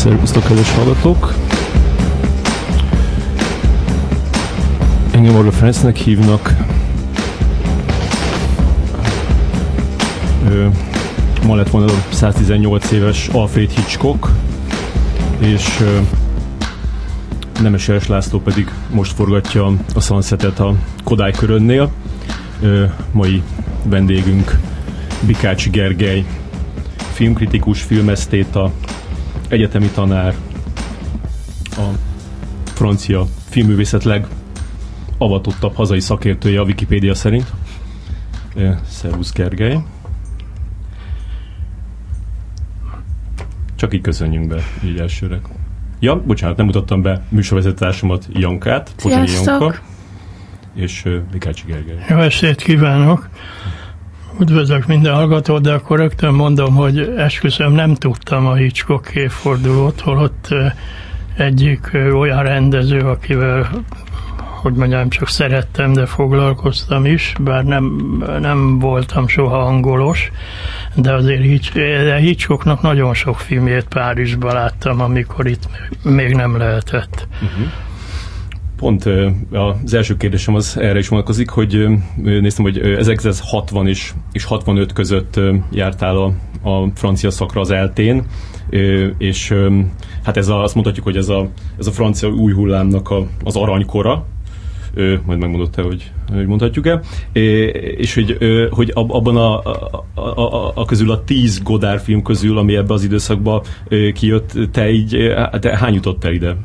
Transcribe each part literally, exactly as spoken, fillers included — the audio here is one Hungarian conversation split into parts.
Szervusztok, kedves hallgatók! Engem Orla Ferencnek hívnak. Ö, ma lett volna száztizennyolc éves Alfréd Hitchcock, és ö, Nemes László pedig most forgatja a Sunsetet a Kodály körönnél. Ö, mai vendégünk Bikács Gergely, filmkritikus, filmesztéta, egyetemi tanár, a francia filmművészet legavatottabb hazai szakértője a Wikipédia szerint. Szervusz, Gergely! Csak így köszönjünk be, így elsőre. Ja, bocsánat, nem mutattam be műsorvezetőtársamat, Jankát, Pózsai Janka, és Mikácsi Gergely. Jó estét kívánok! Üdvözlök minden hallgatót, de akkor rögtön mondom, hogy esküszöm, nem tudtam a Hitchcock évfordulót, holott egyik olyan rendező, akivel, hogy mondjam, csak szerettem, de foglalkoztam is, bár nem, nem voltam soha angolos, de azért de Hitchcocknak nagyon sok filmjét Párizsban láttam, amikor itt még nem lehetett. Uh-huh. Pont az első kérdésem az erre is vonatkozik, hogy néztem, hogy ezerkilencszázhatvan és, és hatvanöt között jártál a, a francia szakra az é el té-n, és hát ez a, azt mondhatjuk, hogy ez a, ez a francia új hullámnak a, az aranykora, majd megmondod te, hogy, hogy mondhatjuk-e, és hogy, hogy abban a, a, a, a közül a tíz Godard film közül, ami ebbe az időszakban kijött, te így, te hány jutott el ide?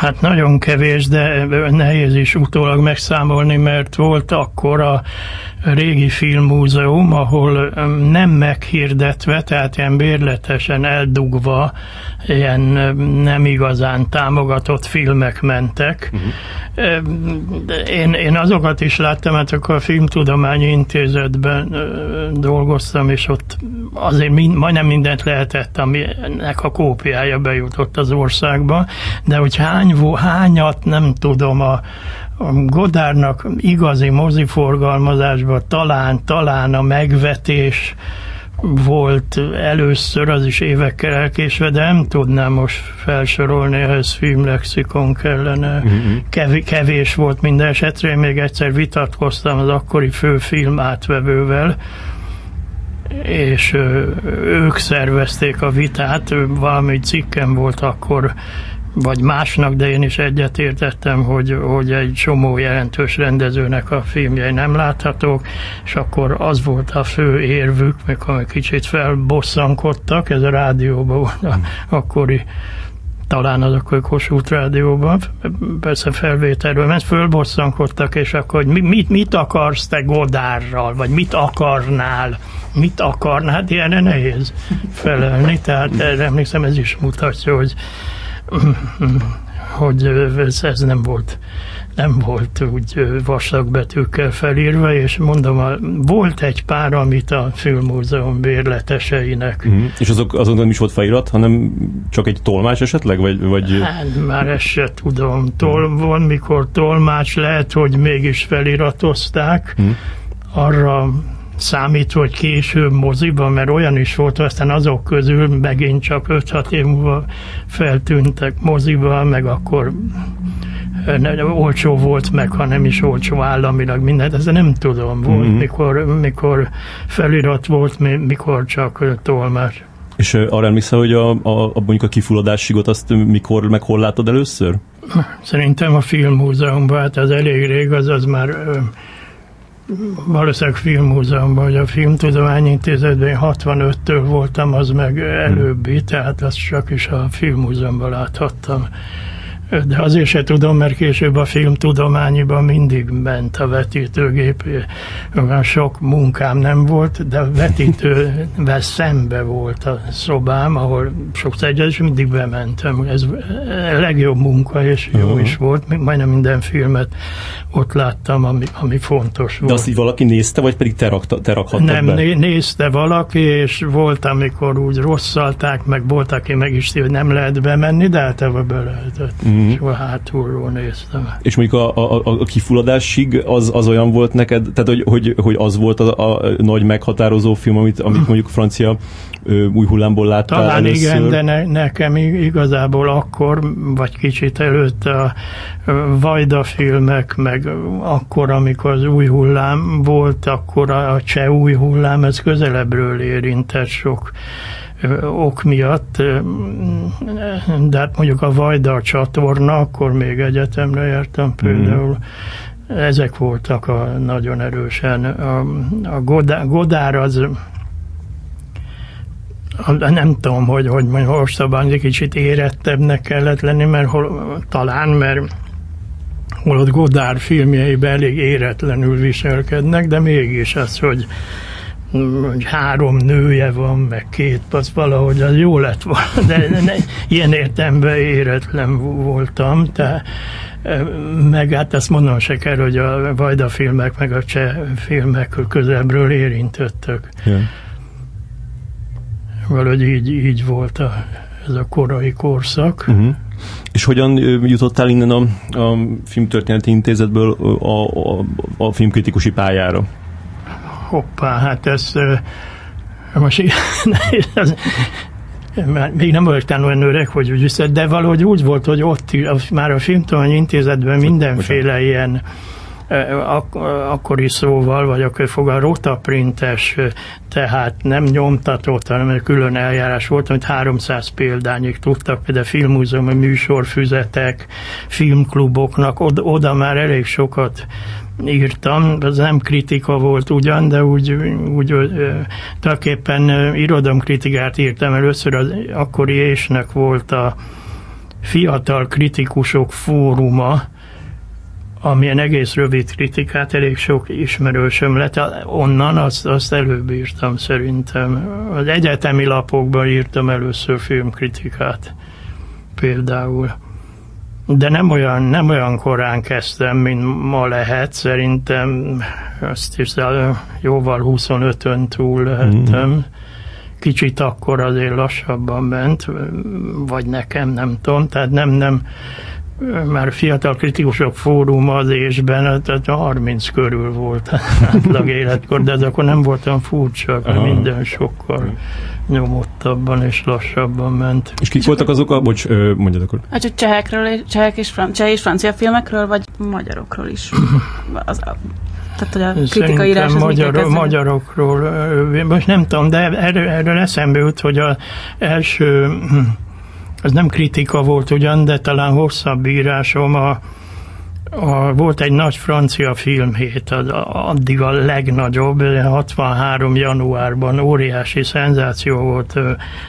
Hát nagyon kevés, de nehéz is utólag megszámolni, mert volt akkor a régi Filmmúzeum, ahol nem meghirdetve, tehát ilyen bérletesen eldugva, ilyen nem igazán támogatott filmek mentek. Uh-huh. Én, én azokat is láttam, hát akkor a Filmtudományi Intézetben dolgoztam, és ott azért mind, majdnem mindent lehetett, aminek a kópiája bejutott az országba, de hogy hány, hányat, nem tudom, a Godardnak igazi moziforgalmazásban talán, talán a megvetés volt először, az is évekkel elkésve, de nem tudnám most felsorolni, ehhez filmlexikon kellene. Kev- kevés volt minden esetre, én még egyszer vitatkoztam az akkori főfilm átvevővel, és ők szervezték a vitát, valami cikkem volt akkor, vagy másnak, de én is egyetértettem, hogy, hogy egy csomó jelentős rendezőnek a filmjei nem láthatók, és akkor az volt a fő érvük, mikor kicsit felbosszankodtak, ez a rádióban volt, a, akkori, talán az akkori Kossuth rádióban, persze felvételről ment, fölbosszankodtak, és akkor, hogy mit, mit akarsz te Godardral, vagy mit akarnál, mit akarnál, hát ilyenre nehéz felelni, tehát erre emlékszem, ez is mutatja, hogy hogy ez nem volt, nem volt úgy vastagbetűkkel felírva, és mondom, volt egy pár, amit a Filmmúzeum bérleteseinek. Mm. És azok, azok nem is volt felirat, hanem csak egy tolmács esetleg? Vagy, vagy... Hát már ezt se tudom. Tol, van, mikor tolmács, lehet, hogy mégis feliratozták, mm. arra számít, hogy később moziban, mert olyan is volt, aztán azok közül megint csak öt-hat év múlva feltűntek moziban, meg akkor nem olcsó volt meg, ha nem is olcsó államilag mindent, ezt nem tudom, volt, mm-hmm. mikor, mikor felirat volt, mikor csak tolmács. És arra emlékszel, hogy a, a, a mondjuk a Kifulladásig azt mikor, meg hol láttad először? Szerintem a Filmmúzeumban, hát az elég rég, az, az már valószínűleg Filmmúzeumban, hogy a Filmtudományi Intézetben hatvanöttől voltam, az meg előbbi, tehát azt csak is a Filmmúzeumban láthattam. De azért se tudom, mert később a Filmtudományiban mindig ment a vetítőgép. Olyan sok munkám nem volt, de a vetítővel szembe volt a szobám, ahol sokszor egyes mindig bementem. Ez a legjobb munka, és jó uh-huh. is volt. Majdnem minden filmet ott láttam, ami, ami fontos volt. De azt így valaki nézte, vagy pedig te, rakta, te rakhattad nem, be? Nem, nézte valaki, és volt, amikor úgy rosszalták, meg volt, aki meg is hogy nem lehet bemenni, de hát ebbe be lehetett. Mm. Mm-hmm. És akkor hátulról néztem. És mondjuk a, a, a Kifulladásig az, az olyan volt neked, tehát hogy, hogy, hogy az volt a, a nagy meghatározó film, amit, amit mondjuk francia ö, új hullámból láttál talán először? Igen, de ne, nekem igazából akkor, vagy kicsit előtte a Wajda filmek, meg akkor, amikor az új hullám volt, akkor a, a cseh új hullám, ez közelebbről érintett sok ok miatt, de hát mondjuk a Wajda csatorna, akkor még egyetemre jártam például, mm. ezek voltak a, nagyon erősen. A, a Godard, Godard az, a, nem tudom, hogy, hogy mondjam, Orszabán egy kicsit érettebbnek kellett lenni, mert hol, talán, mert holott Godard filmjeiben elég éretlenül viselkednek, de mégis az, hogy hogy három nője van, meg két pasz, valahogy az jó lett volna, de ne, ilyen értelemben éretlen voltam, tehát meg hát azt mondom se kell, hogy a Wajda filmek, meg a cseh filmek közelebbről érintettek. Yeah. Valahogy így, így volt a, ez a korai korszak. Uh-huh. És hogyan jutottál innen a, a Filmtörténeti Intézetből a, a, a filmkritikusi pályára? Hoppá, hát ez most ez, még nem vagyok tán olyan öreg, hogy úgy viszont, de valahogy úgy volt, hogy ott már a Filmtudományi Intézetben mindenféle ilyen ak- akkori szóval, vagy akkor fog a rotaprintes, tehát nem nyomtatott, hanem egy külön eljárás volt, amit háromszáz példányig tudtak, például filmmúzeumi műsorfüzetek, filmkluboknak, oda, oda már elég sokat írtam, az nem kritika volt ugyan, de úgy, úgy tulajdonképpen irodalomkritikát írtam, először az akkori ÉSnek volt a Fiatal Kritikusok Fóruma, amilyen egész rövid kritikát elég sok ismerősöm lett, onnan azt, azt előbb írtam szerintem. Az egyetemi lapokban írtam először filmkritikát például. De nem olyan, nem olyan korán kezdtem, mint ma lehet, szerintem azt hiszem jóval huszonötön túl lehettem. Mm. Kicsit akkor azért lassabban ment, vagy nekem, nem tudom, tehát nem, nem már Fiatal Kritikusok Fórum az ÉSben, tehát harminc körül volt átlag életkor, de ez akkor nem voltam furcsa, ah. minden sokkal nyomottabban és lassabban ment. És kik voltak azok a... Bocs, mondjad akkor. Hát csak csehekről, csehek és, fran- cseh és francia filmekről, vagy magyarokról is? Az a, tehát, hogy a kritika szerintem írás az magyar, magyarokról, most nem tudom, de erről, erről eszembe jut, hogy az első... az nem kritika volt ugyan, de talán hosszabb írásom, a, a, volt egy nagy francia filmhét, az addig a legnagyobb, hatvanhárom januárban óriási szenzáció volt,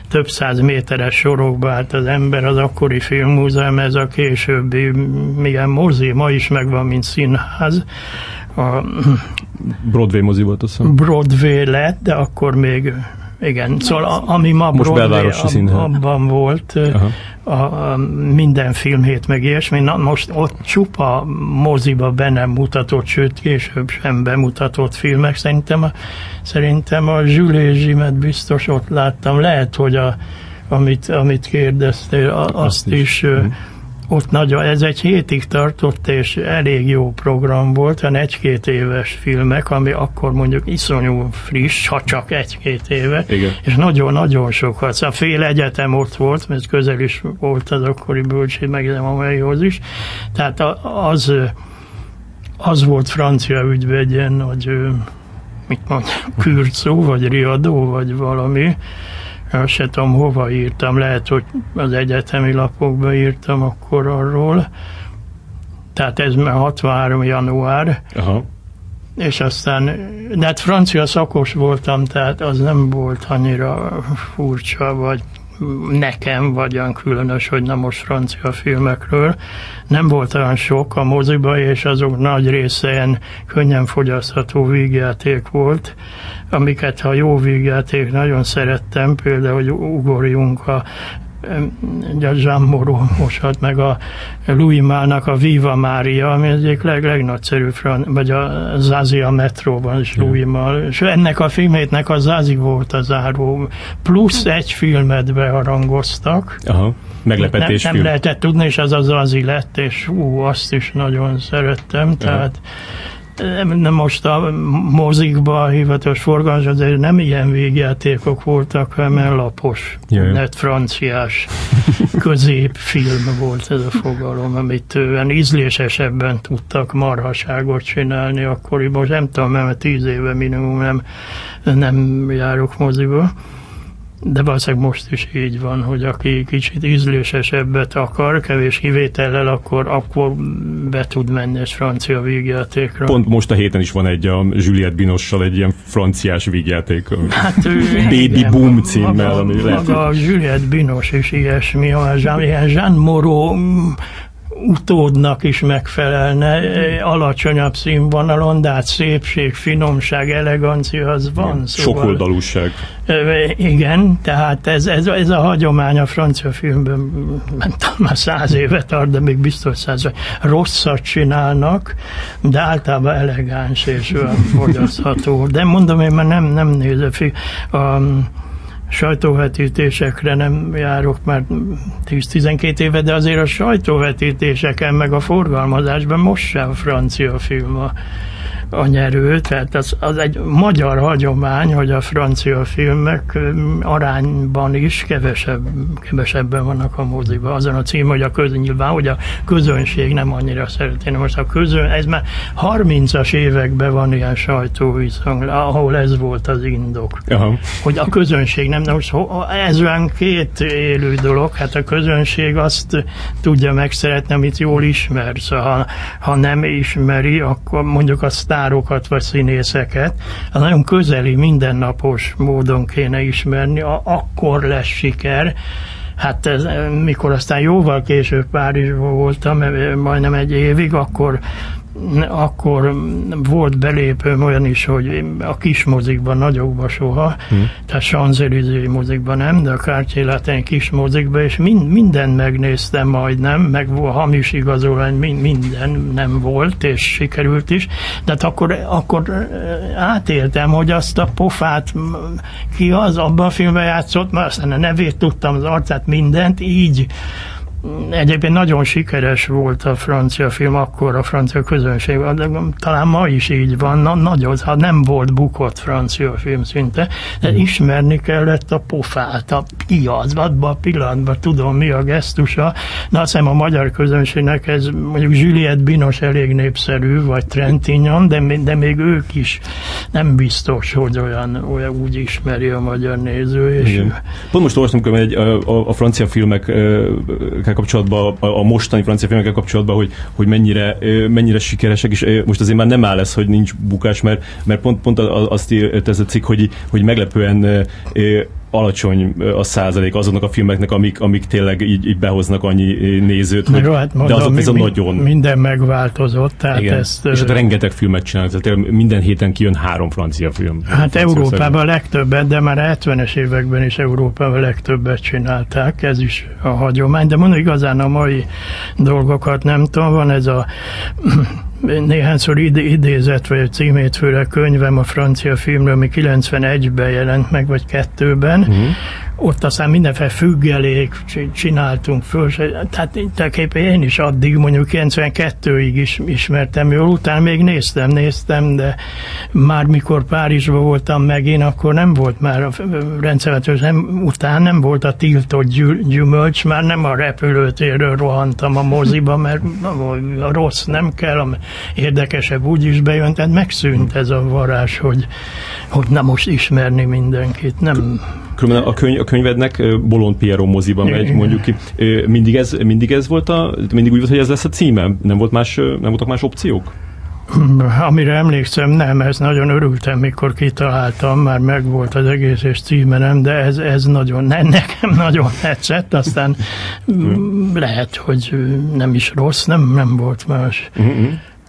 több száz méteres sorokba állt az ember, az akkori Filmmúzeum, ez a későbbi milyen mozi, ma is megvan, mint színház. A, Broadway mozi volt azt hiszem. Broadway lett, de akkor még... Igen, szóval ami ma Broadway, abban volt a, a minden filmhét meg ilyesmi, na, most ott csupa moziba be nem mutatott, sőt később sem bemutatott filmek, szerintem a, szerintem a Zsülézsimet biztos ott láttam, lehet, hogy a, amit, amit kérdeztél, a, azt, azt is, is ott nagyon, ez egy hétig tartott, és elég jó program volt, olyan egy-két éves filmek, ami akkor mondjuk iszonyú friss, ha csak egy-két éve, igen. És nagyon-nagyon sokat. Szóval fél egyetem ott volt, mert közel is volt az akkori bölcséd, meg nem amelyhoz is. Tehát az, az volt francia ügyben egy ilyen nagy, mit mondjam, kürcó, vagy riadó, vagy valami. Azt se tudom, hova írtam, lehet, hogy az egyetemi lapokba írtam akkor arról. Tehát ez már hatvanhárom január. Aha. És aztán, de hát francia szakos voltam, tehát az nem volt annyira furcsa, vagy nekem, vagy olyan különös, hogy na most francia filmekről. Nem volt olyan sok a moziba, és azok nagy része ilyen könnyen fogyasztható vígjáték volt, amiket ha jó vígjáték, nagyon szerettem, például, hogy ugorjunk a Jeanne Moreau moshat meg a Louis Malle-nak a Viva Maria, ami egyik leg, legnagyszerűbb, vagy a Zazi a metróban is Louis Malle, és ennek a filmhétnek a Zazi volt a záró, plusz egy filmet beharangoztak. Aha. Meglepetés nem, nem lehetett tudni, és az az Zazi lett, és ú, azt is nagyon szerettem, tehát most a mozikba hivatalos forgalmas, azért nem ilyen végjátékok voltak, hanem lapos, net franciás középfilm volt ez a fogalom, amit olyan ízlésesebben tudtak marhaságot csinálni akkoriban. Nem tudom, mert tíz éve minimum nem, nem járok moziba. De valószínűleg most is így van, hogy aki kicsit ízlésesebbet akar, kevés kivétellel, akkor, akkor be tud menni egy francia vígjátékra. Pont most a héten is van egy a Juliette Binoche-sal egy ilyen franciás vígjáték. Hát ő, Baby igen, Boom címmel. Maga, maga lehet, a Juliette Binoche is ilyesmi, ha ilyen Jeanne Moreau utódnak is megfelelne, alacsonyabb színvonalon, de hát szépség, finomság, elegancia, az van. Szóval, sokoldalúság. Igen, tehát ez, ez, ez a hagyomány a francia filmben, nem tudom, már száz éve tart, de még biztos száz éve. Rosszat csinálnak, de általában elegáns és fogyasztható. De mondom, én már nem, nem nézem a sajtóvetítésekre nem járok már tíz-tizenkét éve, de azért a sajtóvetítéseken meg a forgalmazásban most sem francia film a, a nyerő, tehát az, az egy magyar hagyomány, hogy a francia filmek arányban is kevesebb, kevesebben vannak a moziban. Azon a cím, hogy a köznyilván, hogy a közönség nem annyira szeretné. Most a közön, ez már harmincas években van ilyen sajtóviszony, ahol ez volt az indok. Aha. Hogy a közönség nem, de most ez olyan két élő dolog, hát a közönség azt tudja megszeretni, amit jól ismer, szóval ha, ha nem ismeri, akkor mondjuk a sztárokat vagy színészeket, az nagyon közeli, mindennapos módon kéne ismerni, akkor lesz siker. Hát ez, mikor aztán jóval később Párizsban voltam, majdnem egy évig, akkor akkor volt belépőm olyan is, hogy a kis mozikban, nagyokban soha, hmm. tehát Champs-Élysées mozikban nem, de a Cartier Latin kis mozikban, és mind, mindent megnéztem majdnem, meg a hamis igazolvány, minden nem volt, és sikerült is, de hát akkor, akkor átéltem, hogy azt a pofát, ki az, abban a filmben játszott, mert aztán a nevét tudtam, az arcát, mindent, így egyébként nagyon sikeres volt a francia film, akkor a francia közönség, talán ma is így van, na, nagyon, ha nem volt bukott francia film szinte, de ismerni kellett a pofát, a piac, abban a pillanatban tudom mi a gesztusa, na azt hiszem a magyar közönségnek ez mondjuk Juliette Binoche elég népszerű, vagy Trentignon, de, de még ők is nem biztos, hogy olyan, olyan úgy ismeri a magyar néző. És igen. Pont most olvastam hogy a, a, a francia filmek kapcsolatban, a, a mostani francia filmekkel kapcsolatban, hogy, hogy mennyire, mennyire sikeresek, és most azért már nem áll ez, hogy nincs bukás, mert, mert pont, pont azt írt ez a cikk, hogy, hogy meglepően alacsony a százalék azoknak a filmeknek, amik, amik tényleg így, így behoznak annyi nézőt, hogy, hát mondom, de azok ez a nagyon... Minden megváltozott, tehát igen. Ezt... És ott rengeteg filmet csinálnak, tehát minden héten kijön három francia film. Hát francia Európában legtöbbet, de már a hetvenes években is Európában legtöbbet csinálták, ez is a hagyomány, de mondom, igazán a mai dolgokat nem tudom, van ez a... néhányszor idézett, vagy a címét főleg könyvem a francia filmről, ami kilencvenegyben jelent meg, vagy kettőben. Uh-huh. Ott aztán mindenféle függelék, csináltunk föl, tehát tulajdonképpen én is addig, mondjuk kilencvenkettőig is ismertem jól, utána még néztem, néztem, de már mikor Párizsban voltam meg én, akkor nem volt már a rendszerváltozás, nem, utána nem volt a tiltott gyümölcs, már nem a repülőtérről rohantam a moziba, mert a rossz nem kell, a érdekesebb úgy is bejön, tehát megszűnt ez a varázs, hogy, hogy na most ismerni mindenkit, nem... Különben a, könyv, a könyvednek Bolond Pierrot moziban megy, mondjuk ki. Mindig ez, mindig ez volt a, mindig úgy volt, hogy ez lesz a címe? Nem, volt más, nem voltak más opciók? Amire emlékszem, nem, ez nagyon örültem, mikor kitaláltam, már megvolt az egész és címenem, de ez, ez nagyon, ne, nekem nagyon tetszett, aztán lehet, hogy nem is rossz, nem, nem volt más.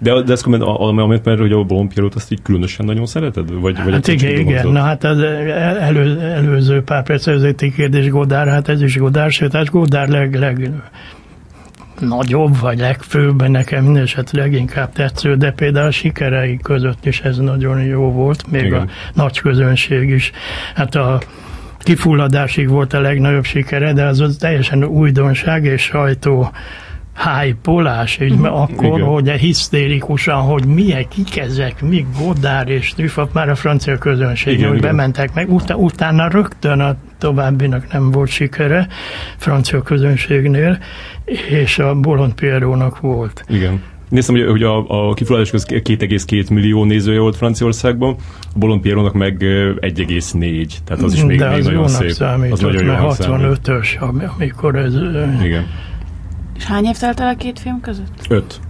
De, de ezt komolyan, amit mert hogy a Bolond Pierrot azt így különösen nagyon szereted? Vagy, hát vagy igen, igen. Na hát az elő, előző pár perc előzőti kérdés Godard, hát ez is Godard, sőt, hát Godard leg, leg nagyobb, vagy legfőbb, nekem minden esetre leginkább tetsző, de például a sikerei között is ez nagyon jó volt, még igen. A nagy közönség is. Hát a Kifulladásig volt a legnagyobb sikere, de az, az teljesen újdonság és sajtó hájpolás, így, mert akkor, igen. Hogy hisztérikusan, hogy milyen, kik ezek, mik Godard és Truffaut, már a francia közönség, igen, hogy igen. Bementek meg, utána, utána rögtön a továbbinak nem volt sikere francia közönségnél, és a Bolond Pierrotnak volt. Igen. Néztem, hogy, hogy a, a Kifulladás köz két egész két millió nézője volt Franciaországban, a Bolond Pierrotnak meg egy egész négy, tehát az is még, még az nagyon szép. Számított, az nagyon jó hatvanötös, amikor ez... Igen. És hány év telt el a két film között? Öt.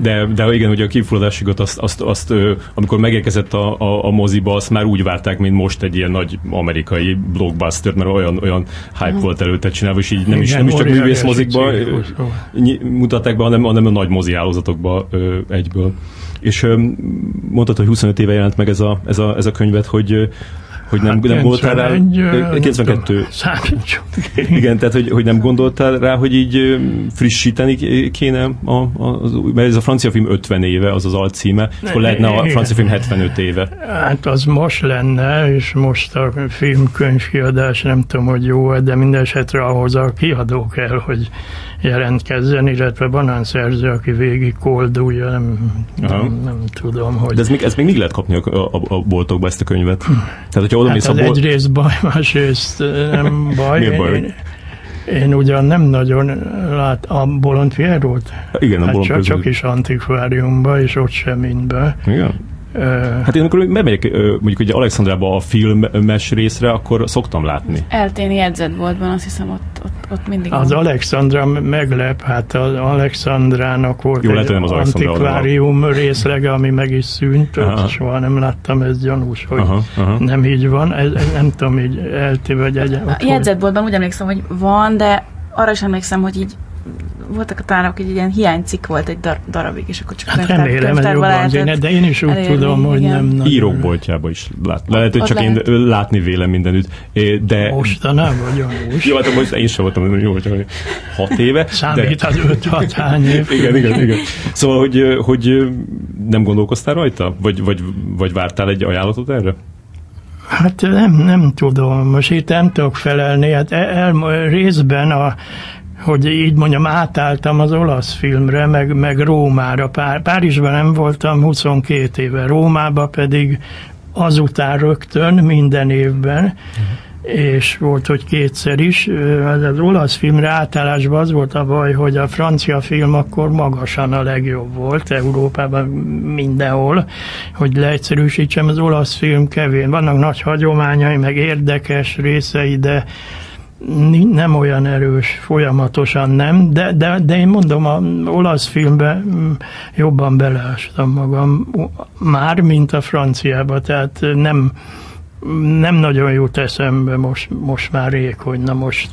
De, de igen, hogy a Kifulladásigot azt, azt, azt amikor megérkezett a, a, a moziba, azt már úgy várták, mint most egy ilyen nagy amerikai blockbuster, mert olyan, olyan hype volt előtte csinálva, és így nem, igen, is, nem is csak művészmozikba mutatták be, hanem, hanem a nagy mozi hálózatokba egyből. És mondtad, hogy huszonöt éve jelent meg ez a, ez a, ez a könyvet, hogy hogy nem, hát nem gondoltál rá... kétezerkettő. Igen, tehát hogy, hogy nem gondoltál rá, hogy így frissíteni kéne, a, a, az, mert ez a francia film ötven éve, az az alcíme, és akkor lehetne a francia film hetvenöt éve. Hát az most lenne, és most a filmkönyvkiadás, nem tudom, hogy jó, de minden esetre ahhoz a kiadó kell, hogy jelentkezzen, illetve banánszerző, aki végig koldulja, nem, nem, nem tudom, hogy... De ez még, ez még mit lehet kapni a, a, a boltokba, ezt a könyvet? Tehát, hát ez bolt... egyrészt baj, másrészt nem baj. baj? Én, én ugyan nem nagyon lát a Bolond Pierrot. Igen, hát a Bolond Pierrot. Csak is antikváriumban, és ott sem mindben. Igen. Hát én amikor bemegyek mondjuk ugye Alexandrába a filmes részre, akkor szoktam látni. ELTÉ-n jegyzetboltban, azt hiszem ott, ott, ott mindig. Az van. Alexandra meglep, hát az Alexandrának volt jó, egy az antikvárium az részlege, ami meg is szűnt, aha. Soha nem láttam, ez gyanús, hogy aha, aha. Nem így van, ez, nem tudom, így ELTÉ vagy egy... A jegyzetboltban úgy emlékszem, hogy van, de arra is emlékszem, hogy így voltak a tárnak, hogy egy ilyen hiánycikk volt egy dar- darabig, és akkor csak hát könyvtárba lehetett. De én is úgy elérni, tudom, hogy igen. Nem... Írókboltjában is látni. Lehet, hogy csak lehet. Én látni vélem mindenütt. De... Mostanában gyanús. Jó, hát most én sem voltam, jó, hogy hat éve. Számít de... az öt-hat hány év. Igen, igen, igen. Szóval, hogy, hogy nem gondolkoztál rajta? Vagy, vagy, vagy vártál egy ajánlatot erre? Hát nem, nem tudom. Most itt nem tudok felelni. Hát el, el, részben a hogy így mondjam, átálltam az olasz filmre, meg, meg Rómára. Pár, Párizsban nem voltam huszonkét éve, Rómába pedig azután rögtön minden évben, uh-huh. És volt, hogy kétszer is. Az, az olasz filmre átállásban az volt a baj, hogy a francia film akkor magasan a legjobb volt, Európában mindenhol, hogy leegyszerűsítsem, az olasz film kevés. Vannak nagy hagyományai, meg érdekes részei, de nem olyan erős, folyamatosan nem, de, de, de én mondom, a olasz filmben jobban beleástam magam már, mint a franciába, tehát nem, nem nagyon jut eszembe most, most már rég, hogy na most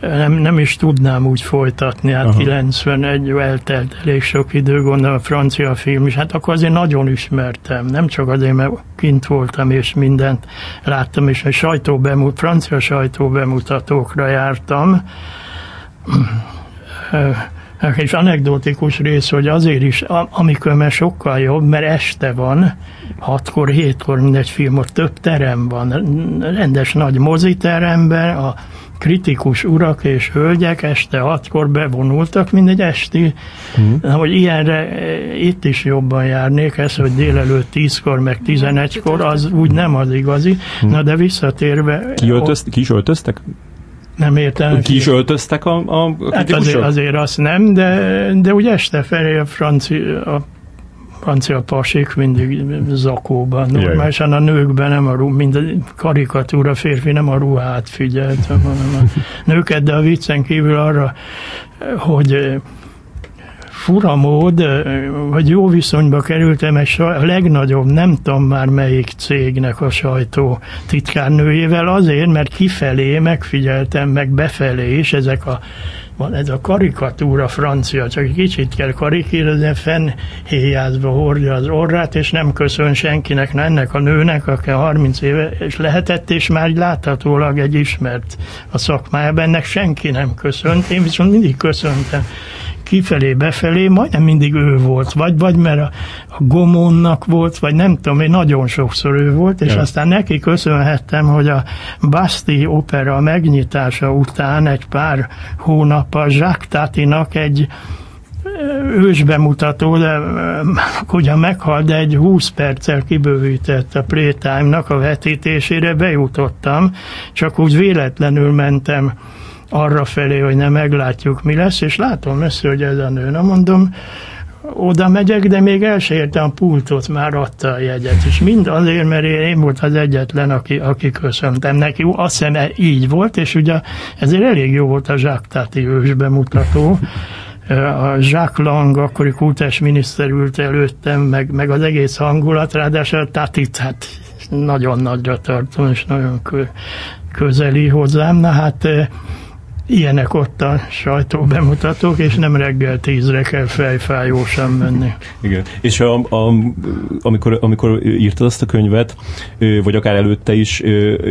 nem, nem is tudnám úgy folytatni, hát aha. kilencvenegy eltelt elég sok idő, gondolom a francia film is, hát akkor azért nagyon ismertem, nem csak azért, mert kint voltam és mindent láttam, és a sajtóbemut, francia sajtóbemutatókra jártam, és anekdotikus rész, hogy azért is, amikor már sokkal jobb, mert este van, hatkor, hétkor mindegy film, ott több terem van, rendes nagy moziteremben, a kritikus urak és hölgyek este hatkor bevonultak, mint egy esti. Hmm. Na, hogy ilyenre itt is jobban járnék, ez, hogy délelőtt tízkor, meg tizenegykor, az úgy nem az igazi. Hmm. Na, de visszatérve... Ki, öltözt, ki is öltöztek? Nem értem. Ki is öltöztek a, a hát azért, azért azt nem, de, de úgy este felé a francia... A francia pasik mindig zakóban, normálisan a nőkben nem a ruhát, mint a karikatúra férfi, nem a ruhát figyeltem, hanem a nőket, de a viccen kívül arra, hogy fura mód, vagy jó viszonyba kerültem egy a legnagyobb, nem tudom már melyik cégnek a sajtó titkárnőjével, azért, mert kifelé megfigyeltem, meg befelé is ezek a van ez a karikatúra francia, csak egy kicsit kell karikírozni, fennhéjázva hordja az orrát, és nem köszön senkinek, na ennek a nőnek, aki harminc éve és lehetett, és már láthatólag egy ismert a szakmájában, ennek senki nem köszönt, én viszont mindig köszöntem. Kifelé, befelé, majdnem mindig ő volt, vagy, vagy mert a, a Gomónnak volt, vagy nem tudom, én nagyon sokszor ő volt, és ja. aztán neki köszönhettem, hogy a Bastille opera megnyitása után egy pár hónappal Jacques Tatinak egy ősbemutató, de ugyan meghalt, de egy húsz perccel kibővített a Playtime-nak a vetítésére bejutottam, csak úgy véletlenül mentem arra felé, hogy nem meglátjuk, mi lesz, és látom össze, hogy ez a nő. Na mondom, oda megyek, de még el se értem a pultot, már adta a jegyet. És mind azért, mert én volt az egyetlen, aki, aki köszöntem neki. Azt hiszem, így volt, és ugye ezért elég jó volt a Jacques Tati ősbemutató. A Jacques Lang, akkori kultás miniszter ült előttem, meg, meg az egész hangulat, ráadásul a Tatit, hát nagyon nagyra tartom, és nagyon közeli hozzám. Na hát ilyenek ott a sajtóbemutatók, és nem reggel tízre kell fejfájósan menni. Igen. És a, a, amikor, amikor írtad azt a könyvet, vagy akár előtte is,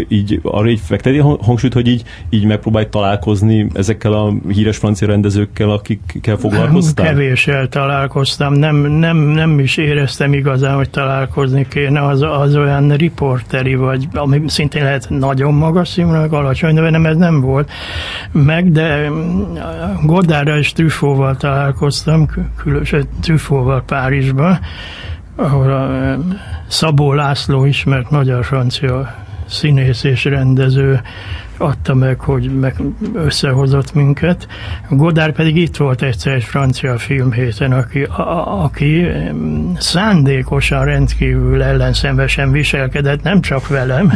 így arra így fekted hangsúlyt, hogy így, így megpróbálj találkozni ezekkel a híres francia rendezőkkel, akikkel foglalkoztál? Kevéssel találkoztam, nem, nem, nem is éreztem igazán, hogy találkozni kéne, az, az olyan riporteri, vagy ami szintén lehet nagyon magas színvonal, meg alacsony, de nem, ez nem volt meg, de Godardra és Truffautval találkoztam, különösen Truffautval Párizsban, ahol a Szabó László ismert magyar-francia színész és rendező adta meg, hogy meg összehozott minket. Godard pedig itt volt egyszer egy francia filmhéten, aki, a, aki szándékosan rendkívül ellenszenvesen viselkedett, nem csak velem,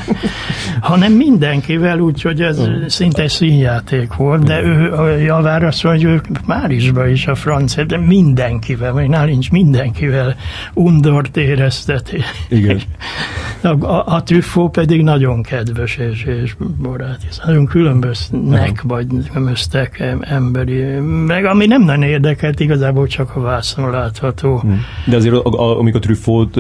hanem mindenkivel, úgyhogy ez szinte színjáték volt, de ő a javára szól, hogy ő Párizsban is a francia, de mindenkivel, vagy nálincs mindenkivel undort érezteti. Igen. A, a, a Truffaut pedig nagyon kedves és, és barát. Nagyon különböznek, vagy különböztek emberi, meg ami nem nagyon érdekelt, igazából csak a vászon látható. De azért, amikor Truffaut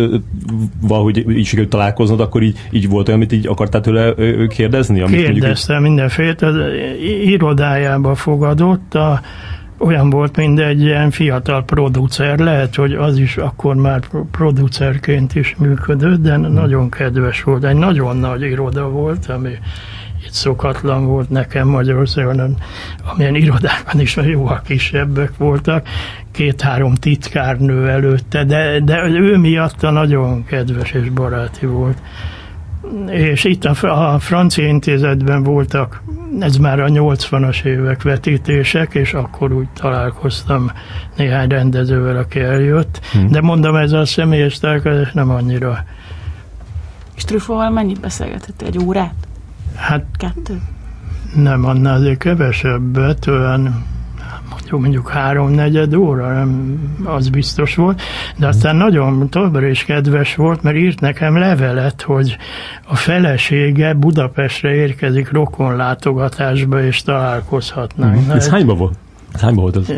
valahogy így sikerült találkoznod, akkor így, így volt olyan, amit így akartál tőle kérdezni? Amit kérdeztem mindenfélet, az irodájába fogadott, a, olyan volt, mint egy ilyen fiatal producer, lehet, hogy az is akkor már producerként is működött, de nagyon kedves volt, egy nagyon nagy iroda volt, ami itt szokatlan volt nekem Magyarországon, amilyen irodákban is jóval kisebbek voltak, két-három titkárnő előtte, de, de ő miatta nagyon kedves és baráti volt. És itt a, a francia intézetben voltak, ez már a nyolcvanas évek vetítések, és akkor úgy találkoztam néhány rendezővel, aki eljött, hmm. de mondom, ez a személyes találkozás nem annyira. És Truffautval mennyit beszélgetett? Egy órát? Hát kettő? Nem, annál azért kevesebbet, olyan mondjuk, mondjuk háromnegyed óra, nem, az biztos volt, de aztán nagyon továbbra is kedves volt, mert írt nekem levelet, hogy a felesége Budapestre érkezik rokonlátogatásba, és találkozhatnánk. Mm-hmm. Ez hányban volt? Hányban volt az?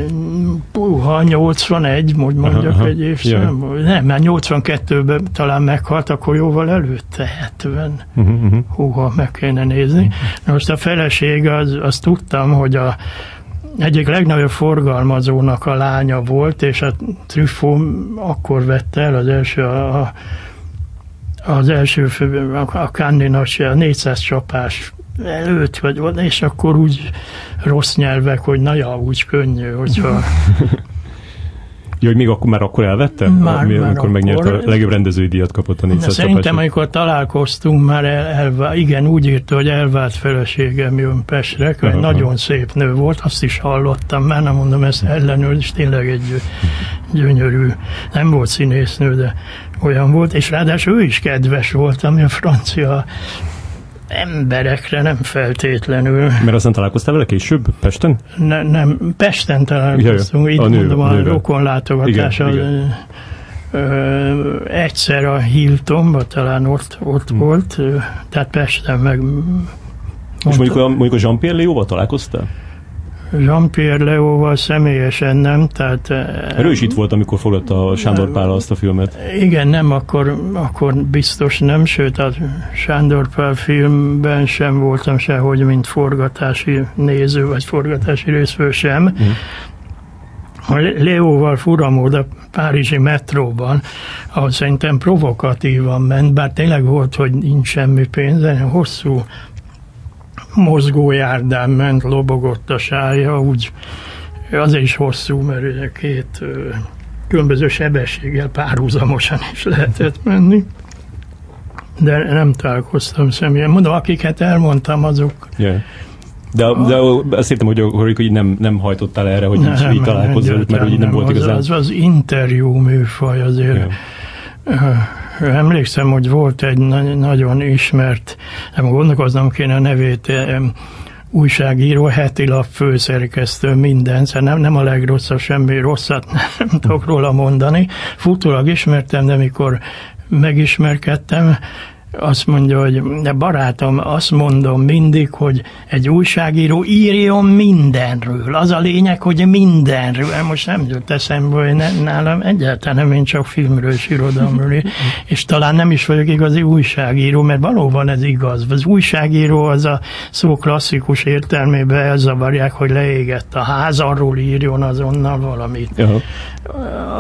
Puha, nyolcvanegy, most mondjak aha, egy évszám. Yeah. Nem, már nyolcvankettőben talán meghalt, akkor jóval előtte, hetven. Uh-huh. Húha, meg kéne nézni. Uh-huh. Most a feleség, az, azt tudtam, hogy a egyik legnagyobb forgalmazónak a lánya volt, és a Truffaut akkor vette el az első a, a, az első a Cannes-i a négyszáz csapás előtt, vagy, és akkor úgy rossz nyelvek, hogy na ja, úgy könnyű, hogyha... Ja, hogy még akkor, már akkor elvette? Már, amikor már akkor. Megnyerte a legjobb rendezői díjat kapott a négyszáz csapásért. Szerintem, amikor találkoztunk, már el, elvá, igen, úgy írta, hogy elvált feleségem jön Pestre, egy nagyon szép nő volt, azt is hallottam, már nem mondom ezt ellenőr, és tényleg egy gyönyörű, nem volt színésznő, de olyan volt, és ráadásul ő is kedves volt, ami a francia emberekre nem feltétlenül. Mert aztán találkoztál vele később, Pesten? Ne, nem, Pesten találkoztunk, ja, ja. Itt nő, mondom, a rokonlátogatás. Ö, egyszer a Hiltonban talán ott, ott hmm. volt, ö, tehát Pesten meg... És mondjuk a, mondjuk a Jean-Pierre Léóval találkoztál? Jean-Pierre Léóval személyesen nem, tehát... Ő is itt volt, amikor foglalt a Sándor Pál azt a filmet. Igen, nem, akkor, akkor biztos nem, sőt a Sándor Pál filmben sem voltam sehogy, mint forgatási néző, vagy forgatási részfő sem. Hmm. Léóval furamód a párizsi metróban, ahol szerintem provokatívan ment, bár tényleg volt, hogy nincs semmi pénze, hosszú mozgójárdán ment, lobogott a sája, úgy azért is hosszú, mert két különböző sebességgel párhuzamosan is lehetett menni. De nem találkoztam személyen. Mondom, akiket elmondtam, azok... Yeah. De, de azt hittem, hogy, hogy nem, nem hajtottál erre, hogy nem, így, így találkozzál, mert nem, nem volt az, igazán. Az az interjú műfaj azért. Ja. Emlékszem, hogy volt egy nagyon ismert, nem gondolkoznom kéne a nevét, újságíró, heti lap főszerkesztő, minden, szóval nem, nem a legrosszabb, semmi rosszat nem tudok róla mondani. Futólag ismertem, de mikor megismerkedtem, azt mondja, hogy de barátom, azt mondom mindig, hogy egy újságíró írjon mindenről. Az a lényeg, hogy mindenről. Most nem jött eszembe, hogy ne, nálam egyáltalán én csak filmről és irodalomról. És talán nem is vagyok igazi újságíró, mert valóban ez igaz. Az újságíró az a szó klasszikus értelmében elzavarják, hogy leégett a ház, arról írjon azonnal valamit.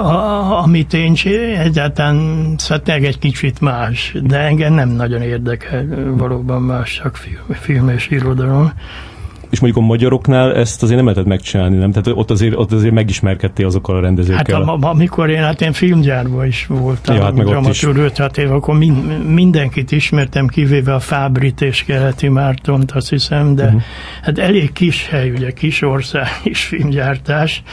A, amit én egyáltalán szóval egy kicsit más, de engem nem nagyon érdekel valóban más, csak film, film és irodalom. És mondjuk a magyaroknál ezt azért nem lehetett megcsinálni, nem? Tehát ott azért, ott azért megismerkedtél azokkal a rendezőkkel. Hát amikor én, hát én filmgyárban is voltam, ja, hát dramatúr öt-hat év, akkor min, mindenkit ismertem, kivéve a Fábrit és Keleti Mártont, azt hiszem, de uh-huh. hát elég kis hely, ugye kis ország is filmgyártás,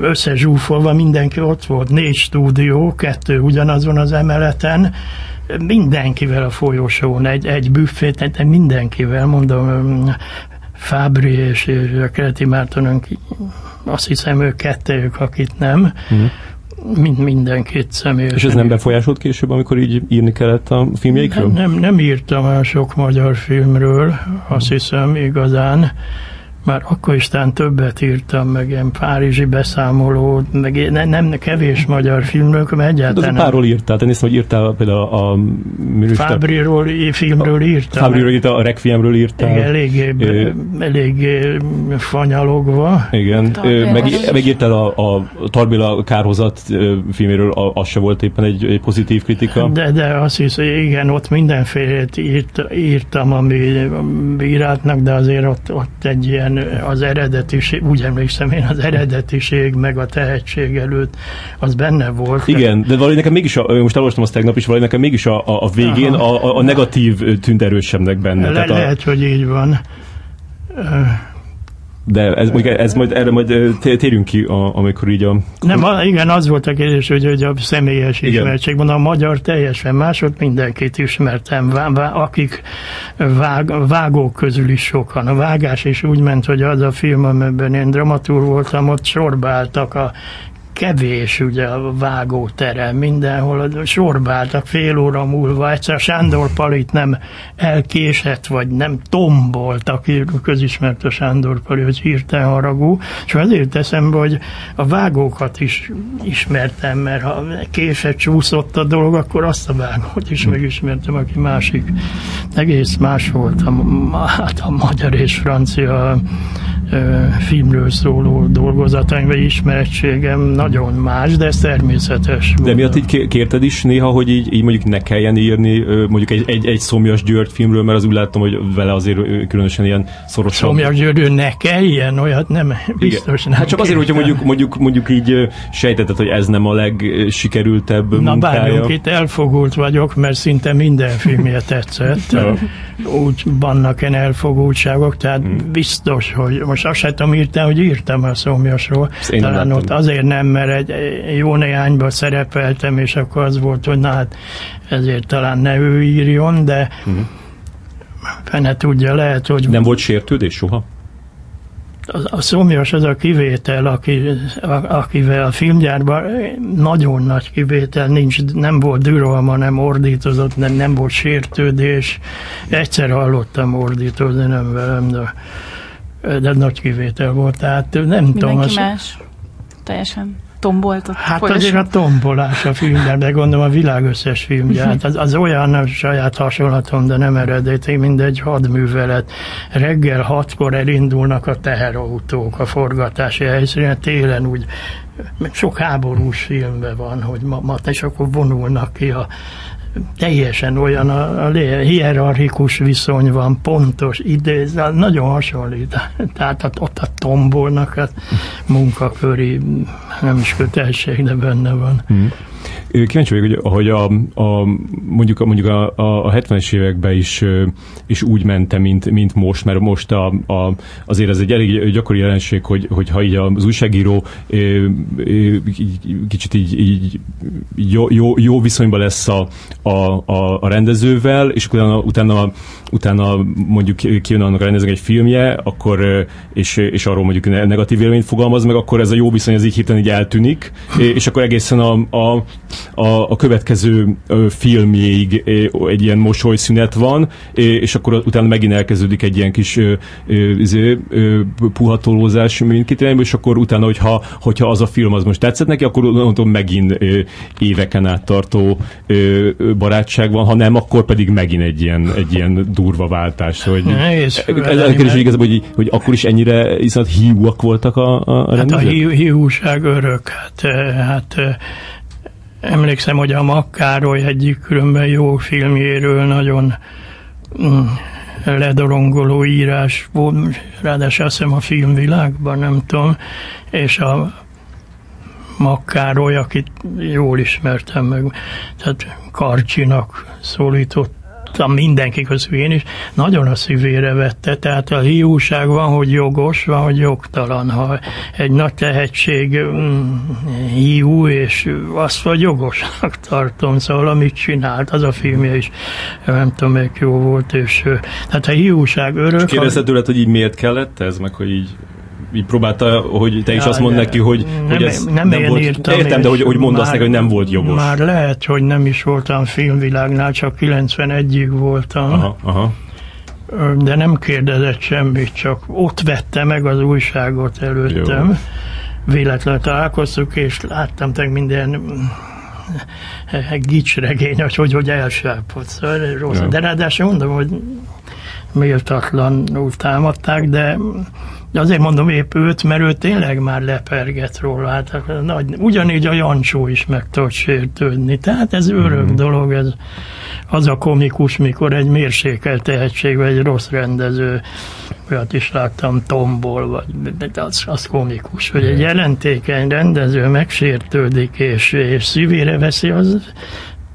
összezsúfolva mindenki ott volt, négy stúdió, kettő ugyanazon az emeleten, mindenkivel a folyosón, egy, egy büffét, mindenkivel, mondom, Fabri és, és a Keleti Mártonon, azt hiszem ők kettőjük, akit nem, mm. mind, mindenkit személyesen. És ez nem befolyásolt később, amikor így írni kellett a filmjeikről? Nem, nem, nem írtam olyan sok magyar filmről, azt hiszem igazán. Már akkor is tán többet írtam, meg ilyen párizsi beszámolót, meg nem, nem kevés magyar filmről, mert egyáltalán... De párról írtál, te néztem, hogy írtál például a... a Fábriról filmről írtál. Fábriról írtál, a Requiemről írtál. Eléggé, é... eléggé fanyalogva. Igen, meg, megírtál a, a Tar Béla kárhozat filméről, az se volt éppen egy, egy pozitív kritika. De, de azt hiszem, igen, ott mindenfélét írt, írtam, ami bíráltnak, de azért ott, ott egy ilyen az eredetiség, úgy emlékszem én, az eredetiség, meg a tehetség előtt, az benne volt. Igen, de valahogy nekem mégis, a, most elolvastam azt tegnap is, valahogy nekem mégis a, a végén a, a negatív tűnt erősebbnek benne. Le, tehát a... Lehet, hogy így van. De ez, ez majd, erre majd térjünk ki, a, amikor így a... Nem, a, igen, az volt a kérdés, hogy, hogy a személyes ismertség. Mondom, a magyar teljesen más, ott mindenkit ismertem, vá, vá, akik vág, vágók közül is sokan. A vágás is úgy ment, hogy az a film, amiben én dramatúr voltam, ott sorba álltak a kevés, ugye, a vágóterem, mindenhol sorba álltak fél óra múlva, egyszer Sándor Palit nem elkésett, vagy nem tombolt, aki közismert a Sándor Pali, hogy hirtelen haragú, és azért eszembe, hogy a vágókat is ismertem, mert ha késett, csúszott a dolog, akkor azt a vágót is megismertem, aki másik. Egész más volt a, hát a magyar és francia filmről szóló dolgozataim, vagy ismeretségem nagyon más, de ez természetes. De miatt így kérted is néha, hogy így, így mondjuk ne kelljen írni mondjuk egy, egy, egy Szomjas György filmről, mert az úgy láttam, hogy vele azért különösen ilyen szorosan... Szomjas Györgyről ne kelljen, olyat nem biztos. Igen. Nem. Hát csak azért, hogyha mondjuk, mondjuk, mondjuk így sejtetted, hogy ez nem a legsikerültebb munkája. Na bármilyen, itt elfogult vagyok, mert szinte minden filmje tetszett. Úgy vannak ilyen elfogultságok, tehát hmm. biztos, hogy most azt sem tudom, írtam, hogy írtam a Szomjasról. Talán ott azért nem, mert egy jó néhányban szerepeltem, és akkor az volt, hogy na hát ezért talán ne ő írjon, de uh-huh. fene tudja, lehet, hogy... Nem volt sértődés soha? A Szomjas az a kivétel, aki, a, akivel a filmgyárban nagyon nagy kivétel nincs, nem volt dürolma, nem ordítozott, nem, nem volt sértődés. Egyszer hallottam ordítozni, nem velem, de, de nagy kivétel volt. Tehát nem mindenki tudom, az... más? Teljesen tombolt? Hát folyos. Azért a tombolás a filmgyár, de gondolom a világ összes filmgyár. Az, az olyan a saját hasonlatom, de nem eredeti, mint egy hadművelet. Reggel hatkor elindulnak a teherautók a forgatási helyszínen, télen úgy, sok háborús filmben van, hogy ma, ma és akkor vonulnak ki a teljesen olyan a, a hierarchikus viszony van, pontos idézzel, nagyon hasonlít. Tehát ott a tombolnak, hát munkaköri, nem is kötelesség, de benne van. Mm. Kíváncsi vagyok, hogy, hogy a, a, mondjuk, mondjuk a, a hetvenes években is, is úgy mentem, mint, mint most, mert most a, a, azért ez egy elég gyakori jelenség, hogy, hogy ha így az újságíró kicsit így, így jó, jó, jó viszonyban lesz a, a, a rendezővel, és utána, utána, utána mondjuk kijön annak a rendezőnek egy filmje, akkor, és, és arról mondjuk negatív véleményt fogalmaz meg, akkor ez a jó viszony az így hirtelen így eltűnik, és akkor egészen a, a A, a következő filmjéig egy ilyen mosolyszünet van, és akkor utána megint elkezdődik egy ilyen kis puhatolózás mindkét irányba, és akkor utána, hogyha, hogyha az a film az most tetszett neki, akkor mondom, megint éveken át tartó barátság van, ha nem, akkor pedig megint egy ilyen, egy ilyen durva váltás. Hogy ez a kérdés, hogy igazából, hogy, hogy akkor is ennyire iszonyat hiúak voltak a, a rendezők? Hát a hiú, hiúság örök, hát, hát emlékszem, hogy a Makk Károly egyik különben jó filmjéről nagyon ledorongoló írás volt, ráadásul azt hiszem a filmvilágban, nem tudom, és a Makk Károly, akit jól ismertem meg, tehát Karcsinak szólított, mindenki közül én is, nagyon a szívére vette, tehát a hiúság van, hogy jogos, van, hogy jogtalan. Ha egy nagy tehetség mm, hiú, és azt vagy jogosnak tartom, szóval amit csinált, az a filmje is, nem tudom, meg jó volt, és tehát a hiúság örök. És kérdezted tőled, hogy így miért kellett ez, meg hogy így így próbálta, hogy te is ja, azt mondd neki, hogy, nem, hogy ez nem, nem volt... Írtam, értem, de hogy, hogy mondd már, azt neki, hogy nem volt jogos. Már lehet, hogy nem is voltam filmvilágnál, csak kilencvenegyig voltam. Aha, aha. De nem kérdezett semmit, csak ott vette meg az újságot előttem. Jó. Véletlenül találkoztuk, és láttam te minden... gicsregény, hogy, hogy elsápott. Szóval rossz. Ja. De ráadásul mondom, hogy méltatlanul támadták, de azért mondom épp őt, mert ő tényleg már lepergett róla. Hát, nagy, ugyanígy a Jancsó is meg tud sértődni. Tehát ez örök mm-hmm. dolog. Ez, az a komikus, mikor egy mérsékelt tehetség, vagy egy rossz rendező, olyat is láttam, tombol, vagy az, az komikus, hogy egy jelentékeny rendező megsértődik, és, és szívére veszi, az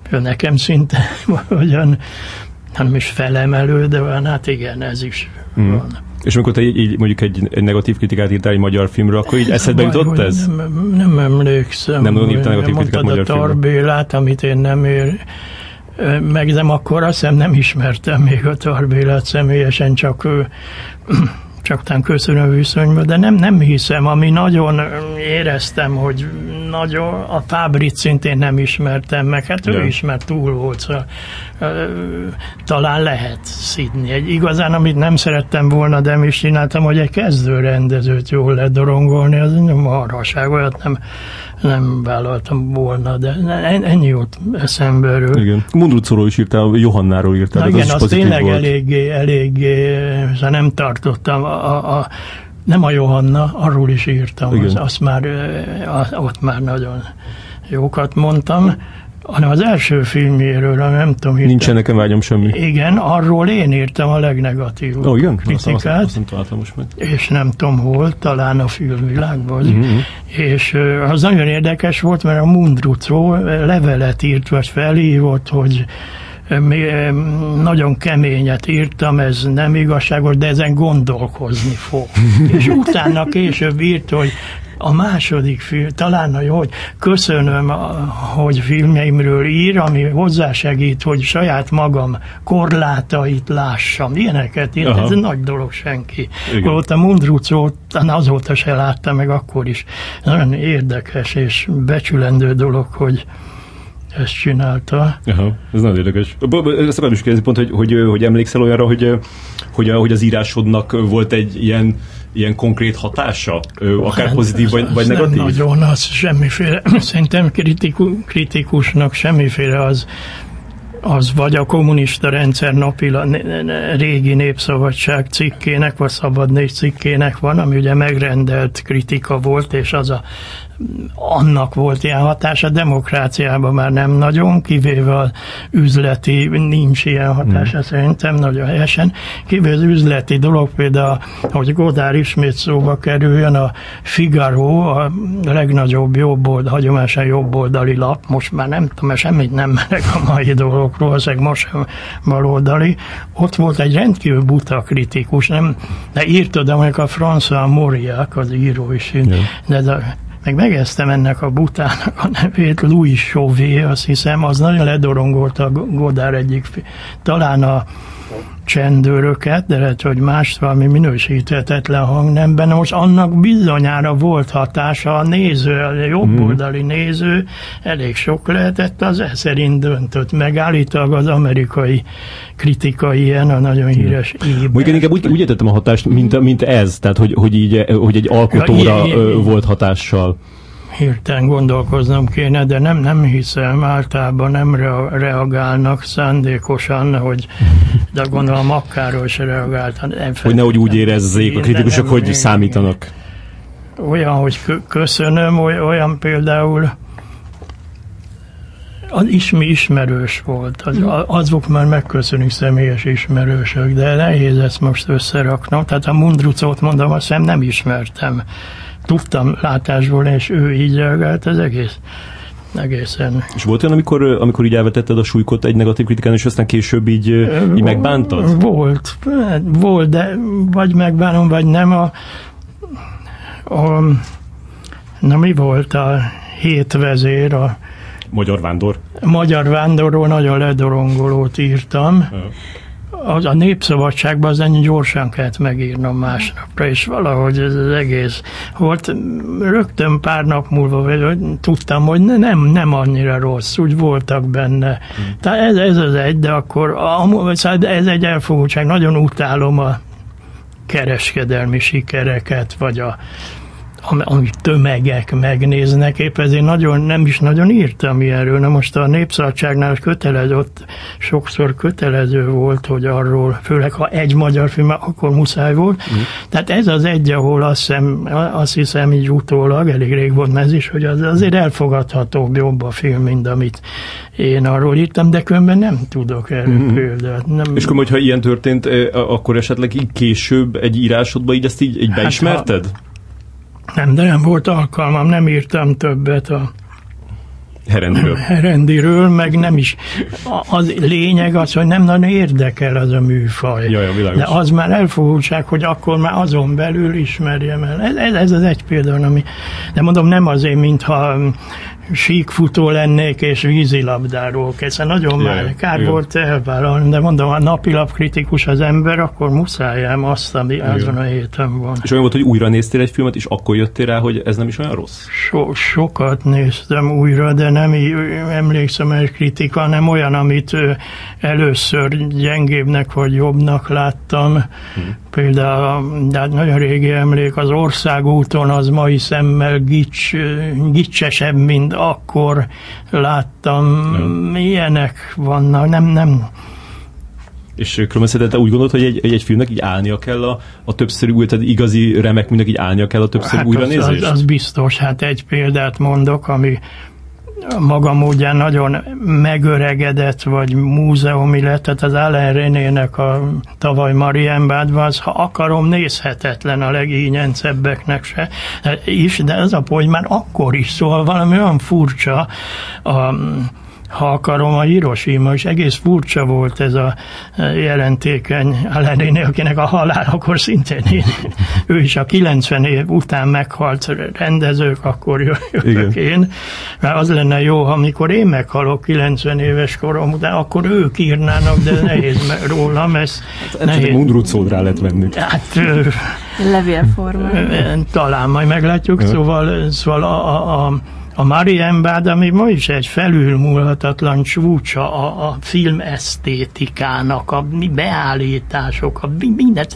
nekem szinte olyan, nem is felemelő, de olyan, hát igen, ez is mm. van. És amikor te így, így mondjuk egy, egy negatív kritikát írtál egy magyar filmről, akkor így eszedbe jutott ez? Nem, nem emlékszem. Nem nagyon írtál negatív kritikát magyar filmről. Mondtad a Tar Bélát, amit én nem ér... Megzem akkor azt hiszem nem ismertem még a Tar Bélát személyesen, csak csak tán köszönöm viszonyban, de nem, nem hiszem, ami nagyon éreztem, hogy nagyon, a Fabrit szintén nem ismertem meg, hát ő is már túl volt, szóval, ö, talán lehet szidni. Egy, igazán, amit nem szerettem volna, de mi is csináltam, hogy egy kezdő rendezőt jól ledorongolni, az marhaság, olyat nem, nem vállaltam volna, de ennyi jut eszembe erről. Igen. Mundruczóról is írtál, Johannáról írtál. Na igen, az, az tényleg volt. eléggé, eléggé, szóval nem tartottam A, a, nem a Johanna, arról is írtam, az, azt már, a, ott már nagyon jókat mondtam, hanem az első filmjéről, nem tudom, írtam. Nincsen nekem vágyom semmi. Igen, arról én írtam a legnegatívabb oh, kritikát, azt, azt, azt nem találtam most meg. És nem tudom hol, talán a filmvilágban. Mm-hmm. És az nagyon érdekes volt, mert a Mundruczó levelet írt, vagy felhívott, hogy nagyon keményet írtam, ez nem igazságos, de ezen gondolkozni fog. És utána később írt, hogy A második film, talán a jó, hogy köszönöm, hogy filmjeimről ír, ami hozzásegít, hogy saját magam korlátait lássam. Ilyeneket írt, ez nagy dolog senki. Ott a Mundruczót azóta se látta, meg akkor is. Nagyon érdekes és becsülendő dolog, hogy ezt csinálta. Aha, ez nagyon érdekes. Szabad is kérdezni pont, hogy, hogy, hogy emlékszel olyanra, hogy, hogy, hogy az írásodnak volt egy ilyen, ilyen konkrét hatása? Akár hát, pozitív, az, vagy, az vagy negatív? Nem nagyon, az semmiféle. Szerintem kritikus, kritikusnak semmiféle az, az vagy a kommunista rendszer napila, régi Népszabadság cikkének, vagy Szabadnév cikkének van, ami ugye megrendelt kritika volt, és az a annak volt ilyen hatása, demokráciában már nem nagyon, kivéve az üzleti, nincs ilyen hatása mm. szerintem nagyon helyesen, kivéve az üzleti dolog, például, hogy Godard ismét szóba kerüljön, a Figaro, a legnagyobb jobbold, hagyományosan jobboldali lap, most már nem tudom, semmit nem merek a mai dologról, ezek most sem baloldali, ott volt egy rendkívül buta kritikus, nem, de írtod, amelyek a François Mauriac, az író is, yeah. de, de meg megeztem ennek a butának a nevét, Louis Chauvet, azt hiszem, az nagyon ledorongolta a Godard egyik, talán a Csendőröket, de lehet, hogy más valami minősíthetetlen hangnemben. Most annak bizonyára volt hatása a néző, a jobboldali néző, elég sok lehetett, az e szerint döntött meg. Állítólag az amerikai kritika ilyen, a nagyon híres éber. Inkább úgy, úgy értettem a hatást, mint, mint ez, tehát hogy, hogy, így, hogy egy alkotóra ja, ilyen, ilyen. volt hatással. Hirtelen gondolkoznom kéne, de nem, nem hiszem, általában nem re- reagálnak szándékosan, hogy de gondolom Makk Károly se reagált. Hogy nehogy úgy érezzék a kritikusok, hogy én, számítanak. Olyan, hogy köszönöm, olyan például az ismi ismerős volt. Az, azok már megköszönik személyes ismerősök, de nehéz ezt most összeraknom. Tehát a Mundruczót mondom, azt hiszem nem ismertem. Tudtam látásból, és ő így reagált az egész, egészen. És volt olyan, amikor, amikor így elvetetted a súlykot egy negatív kritikán, és aztán később így, így megbántad? Volt, volt, de vagy megbánom, vagy nem. A, a, na mi volt a hét vezér? A Magyar Vándor. Magyar Vándorról nagyon ledorongolót írtam. Ja. Az a Népszabadságban az ennyi gyorsan kellett megírnom másnapra, és valahogy ez az egész volt. Rögtön pár nap múlva tudtam, hogy nem, nem annyira rossz, úgy voltak benne. Mm. Tehát ez, ez az egy, de akkor a, ez egy elfogultság, nagyon utálom a kereskedelmi sikereket, vagy a amit tömegek megnéznek, épp ezért nagyon, nem is nagyon írtam ilyenről. Na most a Népszabadságnál kötelező, ott sokszor kötelező volt, hogy arról, főleg ha egy magyar film, akkor muszáj volt. Mm. Tehát ez az egy, ahol azt hiszem, azt hiszem így utólag, elég rég volt ez is, hogy az azért elfogadhatóbb, jobb a film, mint amit én arról írtam, de különben nem tudok erről mm. példát. Nem. És akkor, ha ilyen történt, akkor esetleg így később egy írásodba így ezt így, így beismerted? Hát, ha, nem, de nem volt alkalmam, nem írtam többet a Herendiről. Herendiről, meg nem is. A, az lényeg az, hogy nem nagyon érdekel az a műfaj. Jaj, világos. De az már elfogultság, hogy akkor már azon belül ismerjem el. Ez, ez az egy példa, ami... De mondom, nem azért, mintha síkfutó lennék, és vízilabdáról kezdve. Nagyon jaj, már kár jaj. volt elvállalni, de mondom, ha napilap kritikus az ember, akkor muszáj ám azt, ami jaj. azon a héten van. És olyan volt, hogy újra néztél egy filmet, és akkor jöttél rá, hogy ez nem is olyan rossz? So- sokat néztem újra, de nem emlékszem egy kritika, nem olyan, amit először gyengébbnek vagy jobbnak láttam. Hm. Például, de nagyon régi emlék, az Országúton az mai szemmel gics, gicsesebb, mint akkor láttam. Ja. Ilyenek vannak, nem, nem. És különben szerintem úgy gondolod, hogy egy, egy, egy filmnek így állnia kell a, a többszörű újra, tehát igazi remek mindnek így állnia kell a többszörű hát újranézést? Az, az, az biztos, hát egy példát mondok, ami maga módján nagyon megöregedett, vagy múzeumi lett, tehát az Alain René-nek a tavaly Marienbádban, az, ha akarom, nézhetetlen a legígyencebbeknek se is, de az a, hogy már akkor is szól, valami olyan furcsa a, ha akarom, a Hiroshima, és egész furcsa volt ez a jelentékeny Allen, akinek a halál akkor szintén én, ő is a kilencven év után meghalt rendezők, akkor jövök én, mert az lenne jó, ha amikor én meghalok kilencven éves korom után, akkor ők írnának, de nehéz rólam, ez hát, nehéz. Csak Mundruczót rá lehet venni. Hát, levélformában. Talán majd meglátjuk, szóval, szóval a, a, a A Marienbád, ami ma is egy felülmúlhatatlan csúcsa a, a filmesztétikának, a beállítások, a mindent,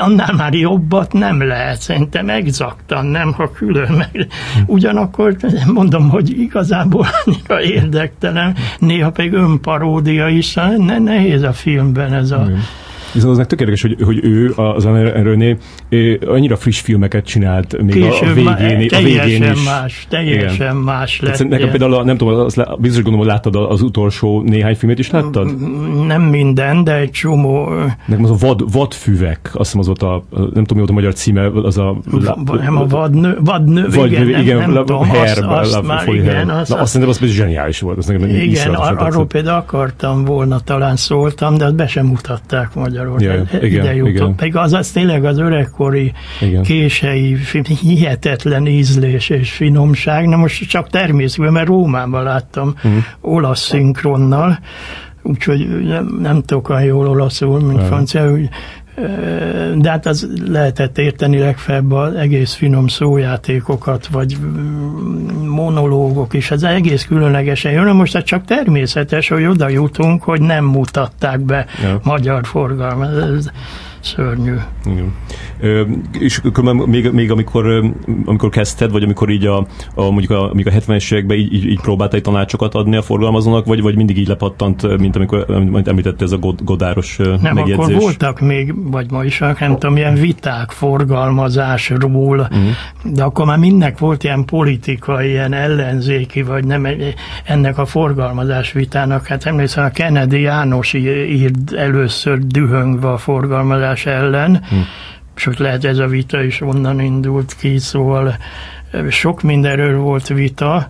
annál már jobbat nem lehet, szerintem exaktan nem, ha külön meg. Ugyanakkor mondom, hogy igazából annyira érdektelen, néha pedig önparódia is, ne, nehéz a filmben ez a... Viszont aznak tök érdekes, hogy, hogy ő, az Alain René, annyira friss filmeket csinált még később a végén, a végén is. Más, teljesen igen. Más lett. Tehát nekem például, nem tudom, azt biztos gondolom, láttad az utolsó néhány filmet is láttad? Nem minden, de egy csomó. Nekem az a vad, vadfüvek, azt hiszem az ott a, nem tudom, mi volt a magyar címe, az a... Va, nem a vadnő, vadnő, vagy, igen, nem, igen, nem la, tudom, herb, azt, azt már, igen. Azt, azt szerintem az zseniális volt. Azt nekem igen, ar- arról például akartam volna, talán szóltam, de azt be sem mutatták magyar. Jaj, igen, ide jutott. Pedig az, az tényleg az öregkori igen. Kései hihetetlen ízlés és finomság. Na most csak természetesen, mert Rómában láttam uh-huh. olasz szinkronnal, úgyhogy nem, nem tudok olyan jól olaszul, mint franciául. De hát az lehetett érteni legfeljebb az egész finom szójátékokat, vagy monológok is, ez egész különlegesen jön. Most hát csak természetes, hogy oda jutunk, hogy nem mutatták be ja. magyar forgalmat. Ez szörnyű. Igen. Ö, és különben még, még amikor, amikor kezdted, vagy amikor így a, a, mondjuk a, mondjuk a hetvenes években így, így, így próbáltál tanácsokat adni a forgalmazónak, vagy, vagy mindig így lepattant, mint amikor mint említette ez a godáros nem, megjegyzés? Nem, akkor voltak még, vagy ma is, nem tudom, ilyen viták forgalmazásról, uh-huh. de akkor már mindnek volt ilyen politikai, ilyen ellenzéki, vagy nem ennek a forgalmazás vitának. Hát emlékszem, a Kennedy János írt először dühöngve a forgalmazás ellen, hm. és hogy lehet ez a vita is onnan indult ki, szóval sok mindenről volt vita,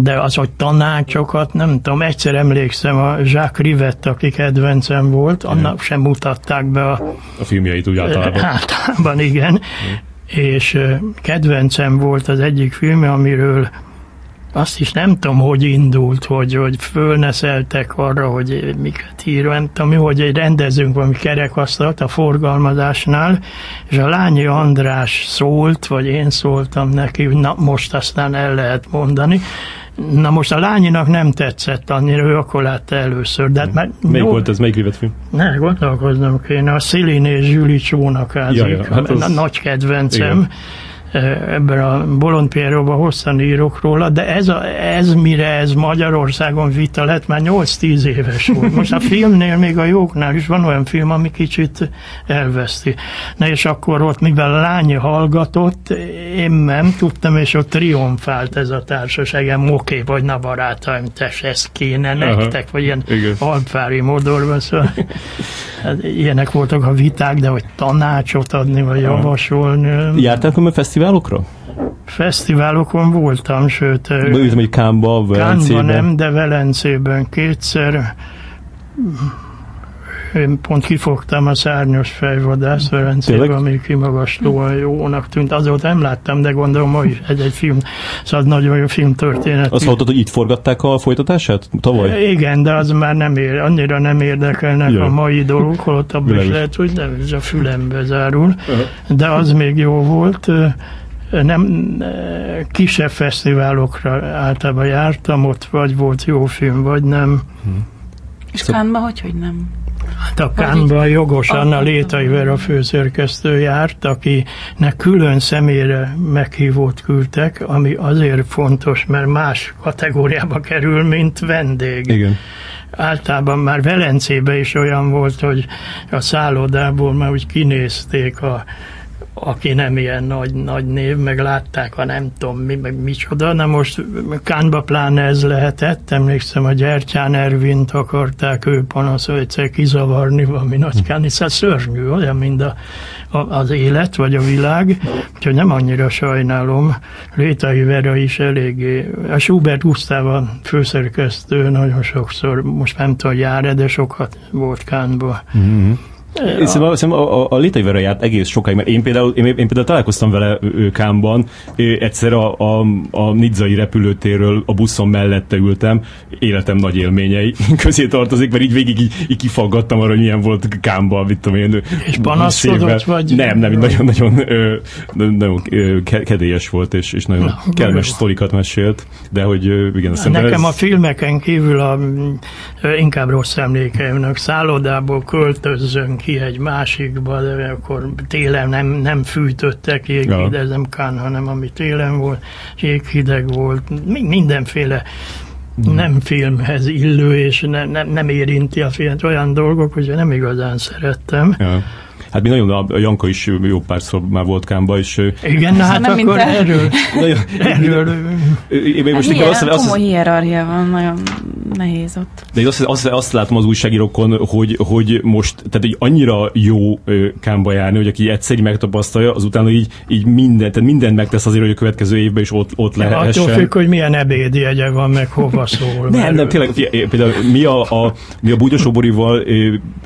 de az, hogy tanácsokat, nem tudom, egyszer emlékszem, a Jacques Rivette, aki kedvencem volt, annak sem mutatták be a... A filmjeit úgy általában. Általában, igen. Hm. És kedvencem volt az egyik filmje, amiről azt is nem tudom, hogy indult, hogy, hogy fölneszeltek arra, hogy miket ír, nem tudom, hogy egy rendezőnk valami kerekasztalt a forgalmazásnál, és a Lányi András szólt, vagy én szóltam neki, hogy na, most aztán el lehet mondani. Na most a Lányinak nem tetszett annyira, ő akkor látta először. De hát már melyik jó, volt ez? Melyik Rivette film? Ne, gondolkoznom kéne. A Szilin és Zsüli csónakázik. Ja, ja, hát az... Nagy kedvencem. Igen. Ebben a Bolond Pierrotban hosszan írok róla, de ez, a, ez mire ez Magyarországon vita lett, már nyolc-tíz éves volt. Most a filmnél, még a jóknál is van olyan film, ami kicsit elveszti. Na és akkor ott, mivel a Lányi hallgatott, én nem tudtam, és ott triumfált ez a társaságem, oké, vagy na barátaim, tess, ez kéne nektek, aha, vagy ilyen igen. Alpfári modorban, szóval hát, ilyenek voltak a viták, de hogy tanácsot adni, vagy aha. javasolni. Jártál különben fesztiválokra? Fesztiválokon voltam, sőt... Beültem, hogy Kánba, Velencében. Kánba nem, de Velencében kétszer. Én pont kifogtam a Szárnyos fejvadász Velencében, ami kimagaslóan jónak tűnt. Azóta nem láttam, de gondolom, hogy ez egy film, szóval nagyon jó filmtörténet. Azt hallottad, hogy itt forgatták a folytatását? Tavaly? Igen, de az már nem ér, annyira nem érdekelnek jö. A mai dolgok, holott abban is lehet, hogy nem, ez a fülembe zárul. De az még jó volt. Nem, kisebb fesztiválokra általában jártam, ott vagy volt jó film, vagy nem. És Kánba hogy, hogy nem? Hát a Kánban jogosan a Létaiver a főszerkesztő járt, akinek külön személyre meghívót küldtek, ami azért fontos, mert más kategóriába kerül, mint vendég. Igen. Általában már Velencében is olyan volt, hogy a szállodából már úgy kinézték a aki nem ilyen nagy, nagy név, meg látták, ha nem tudom mi, meg micsoda. Na most Cannes-ba pláne ez lehetett, emlékszem, a Gyertyán Ervint akarták ő panaszol, egyszer kizavarni valami nagy Cannes, szóval szörnyű, olyan, mint a, a, az élet, vagy a világ, úgyhogy nem annyira sajnálom. Rétai Vera is eléggé, a Schubert Gusztáv a főszerkesztő nagyon sokszor, most nem tudom, jár-e, de sokat volt Cannes-ba. Mm-hmm. Ja. Szerintem a, a, a Létai Vera járt egész sokáig, mert én például, én, én például találkoztam vele Cannes-ban, egyszer a, a, a nizzai repülőtérről a buszon mellette ültem, életem nagy élményei közé tartozik, mert így végig így, így kifaggattam arra, hogy milyen volt Cannes-ban, mit tudom én. És panaszkodott vagy? Nem, nem, nagyon-nagyon nagyon kedélyes volt, és, és nagyon Na, kellemes sztorikat mesélt, de hogy igen. Nekem ez... a filmeken kívül a, inkább rossz emlékeimnek szállodából költözünk ki egy másikba, de akkor télen nem, nem fűtöttek jéghideg, ez nem Cannes, hanem ami télen volt, jéghideg volt, mindenféle nem filmhez illő, és ne, nem, nem érinti a filmet, olyan dolgok, hogy nem igazán szerettem. Ja. Hát mi nagyon, a Janka is jó párszor már volt Cannes-ba, és... Igen, na, hát akkor erről. erről. Hát milyen komoly hierarchia van, nagyon nehéz ott. De azt, azt, azt látom az újságírókon, hogy, hogy most, tehát hogy annyira jó Cannes-ba járni, hogy aki egyszer így megtapasztalja, azután így, így minden, tehát mindent megtesz azért, hogy a következő évben is ott, ott lehessen. Attól függ, hogy milyen ebédjegye van, meg hova szól. nem, nem, tényleg, például mi a, a, mi a Bújdos-Oborival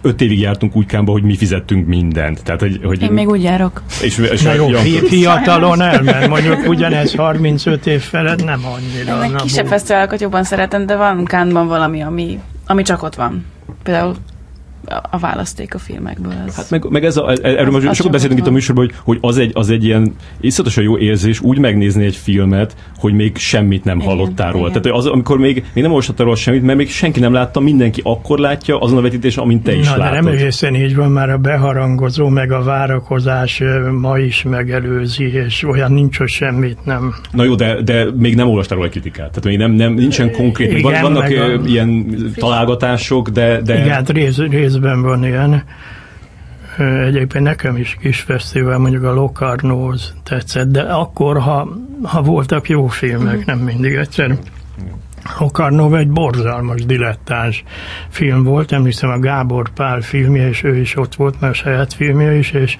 öt évig jártunk úgy Cannes-ba, hogy mi fizettünk mindent. Tehát, hogy, hogy én még úgy járok. És, és Na jó, fiatalon elmen, mondjuk ugyanez harmincöt év felett nem annyira. Én kisebb fesztiválokat jobban szeretem, de van Cannes-ban valami, ami, ami csak ott van. Például a választék a filmekből. Ez hát meg, meg ez a, erről most sokat beszéltünk itt a műsorban, hogy, hogy az, egy, az egy ilyen iszonyatosan jó érzés úgy megnézni egy filmet, hogy még semmit nem igen, hallottál róla. Igen. Tehát az, amikor még, még nem olvastattál róla semmit, mert még senki nem látta, mindenki akkor látja azon a vetítésen, amint te is Na, látod. Na, de nem egészen így van, már a beharangozó, meg a várakozás ma is megelőzi, és olyan nincs, hogy semmit nem... Na jó, de, de még nem olvastál róla kritikát. Tehát még nem, nem, nincsen konkrét. Igen, van, vannak a... ilyen találgatások, de... de... Igen, rész, rész ben van ilyen. Egyébként nekem is kis fesztivál, mondjuk a Locarnóhoz tetszett, de akkor, ha, ha voltak jó filmek, nem mindig egyszerűen. Locarno egy borzalmas dilettáns film volt, emlékszem a Gábor Pál filmje, és ő is ott volt, mert saját filmje is, és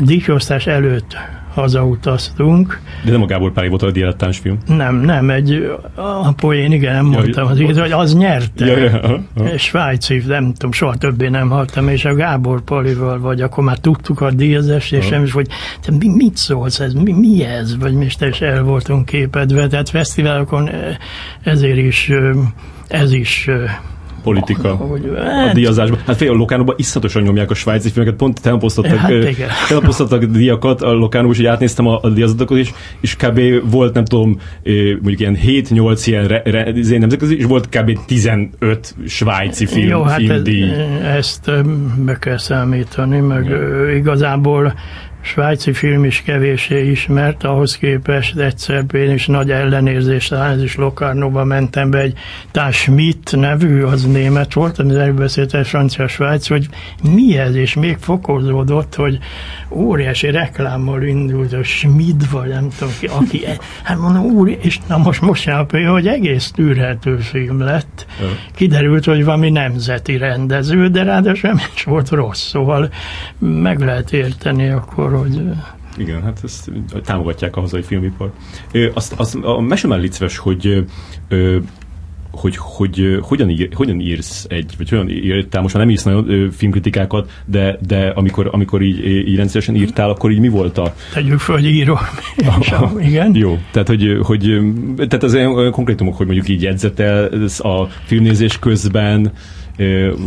díjosztás előtt hazautaztunk. De nem a Gábor Páli volt a dilettáns film? Nem, nem, egy a poén, igen, nem ja, mondtam, az, így, hogy az nyerte. Ja, ja, ja. Svájci, nem tudom, soha többé nem halltam, és a Gábor Pálival vagy, akkor már tudtuk a díjazást, és ja. is, hogy te mi, mit szólsz ez, mi, mi ez, vagy mi is el voltunk képedve, tehát fesztiválokon ezért is, ez is politika a díjazásban. Hát fél a Locarnóban iszatosan nyomják a svájci filmeket, pont temposztattak, hát, temposztattak díjakat a Locarnóban, és így átnéztem a, a díjazatokat is, és kb. Volt nem tudom, mondjuk ilyen hét nyolc ilyen re, re, nemzetközi, és volt kb. tizenöt svájci film, Jó, hát filmdíj. Ez, ezt be kell számítani, meg ja. igazából svájci film is kevéssé ismert, ahhoz képest egyszer én is nagy ellenérzést, ez is Locarnóba mentem be, egy Tár Schmidt nevű, az német volt, amit elbeszélte francia-svájc, hogy mi ez, és még fokozódott, hogy óriási reklámmal indult, a Schmidt, vagy nem tudom ki, aki, hát mondom, úr, és na most most elpélye, hogy egész tűrhető film lett. Kiderült, hogy valami nemzeti rendező, de ráadásul nem is volt rossz, szóval meg lehet érteni akkor, hogy... Igen, hát ezt támogatják a hazai filmipart. Azt, azt a mesélj licves, hogy, hogy, hogy, hogy hogyan, ír, hogyan írsz egy, vagy hogyan írtál, most már nem írsz nagyon filmkritikákat, de, de amikor, amikor így, így rendszeresen írtál, akkor így mi volt a... Tegyük föl, hogy írom. Igen. Jó, tehát, hogy, hogy tehát az olyan konkrétumok, hogy mondjuk így jegyzetelsz a filmnézés közben,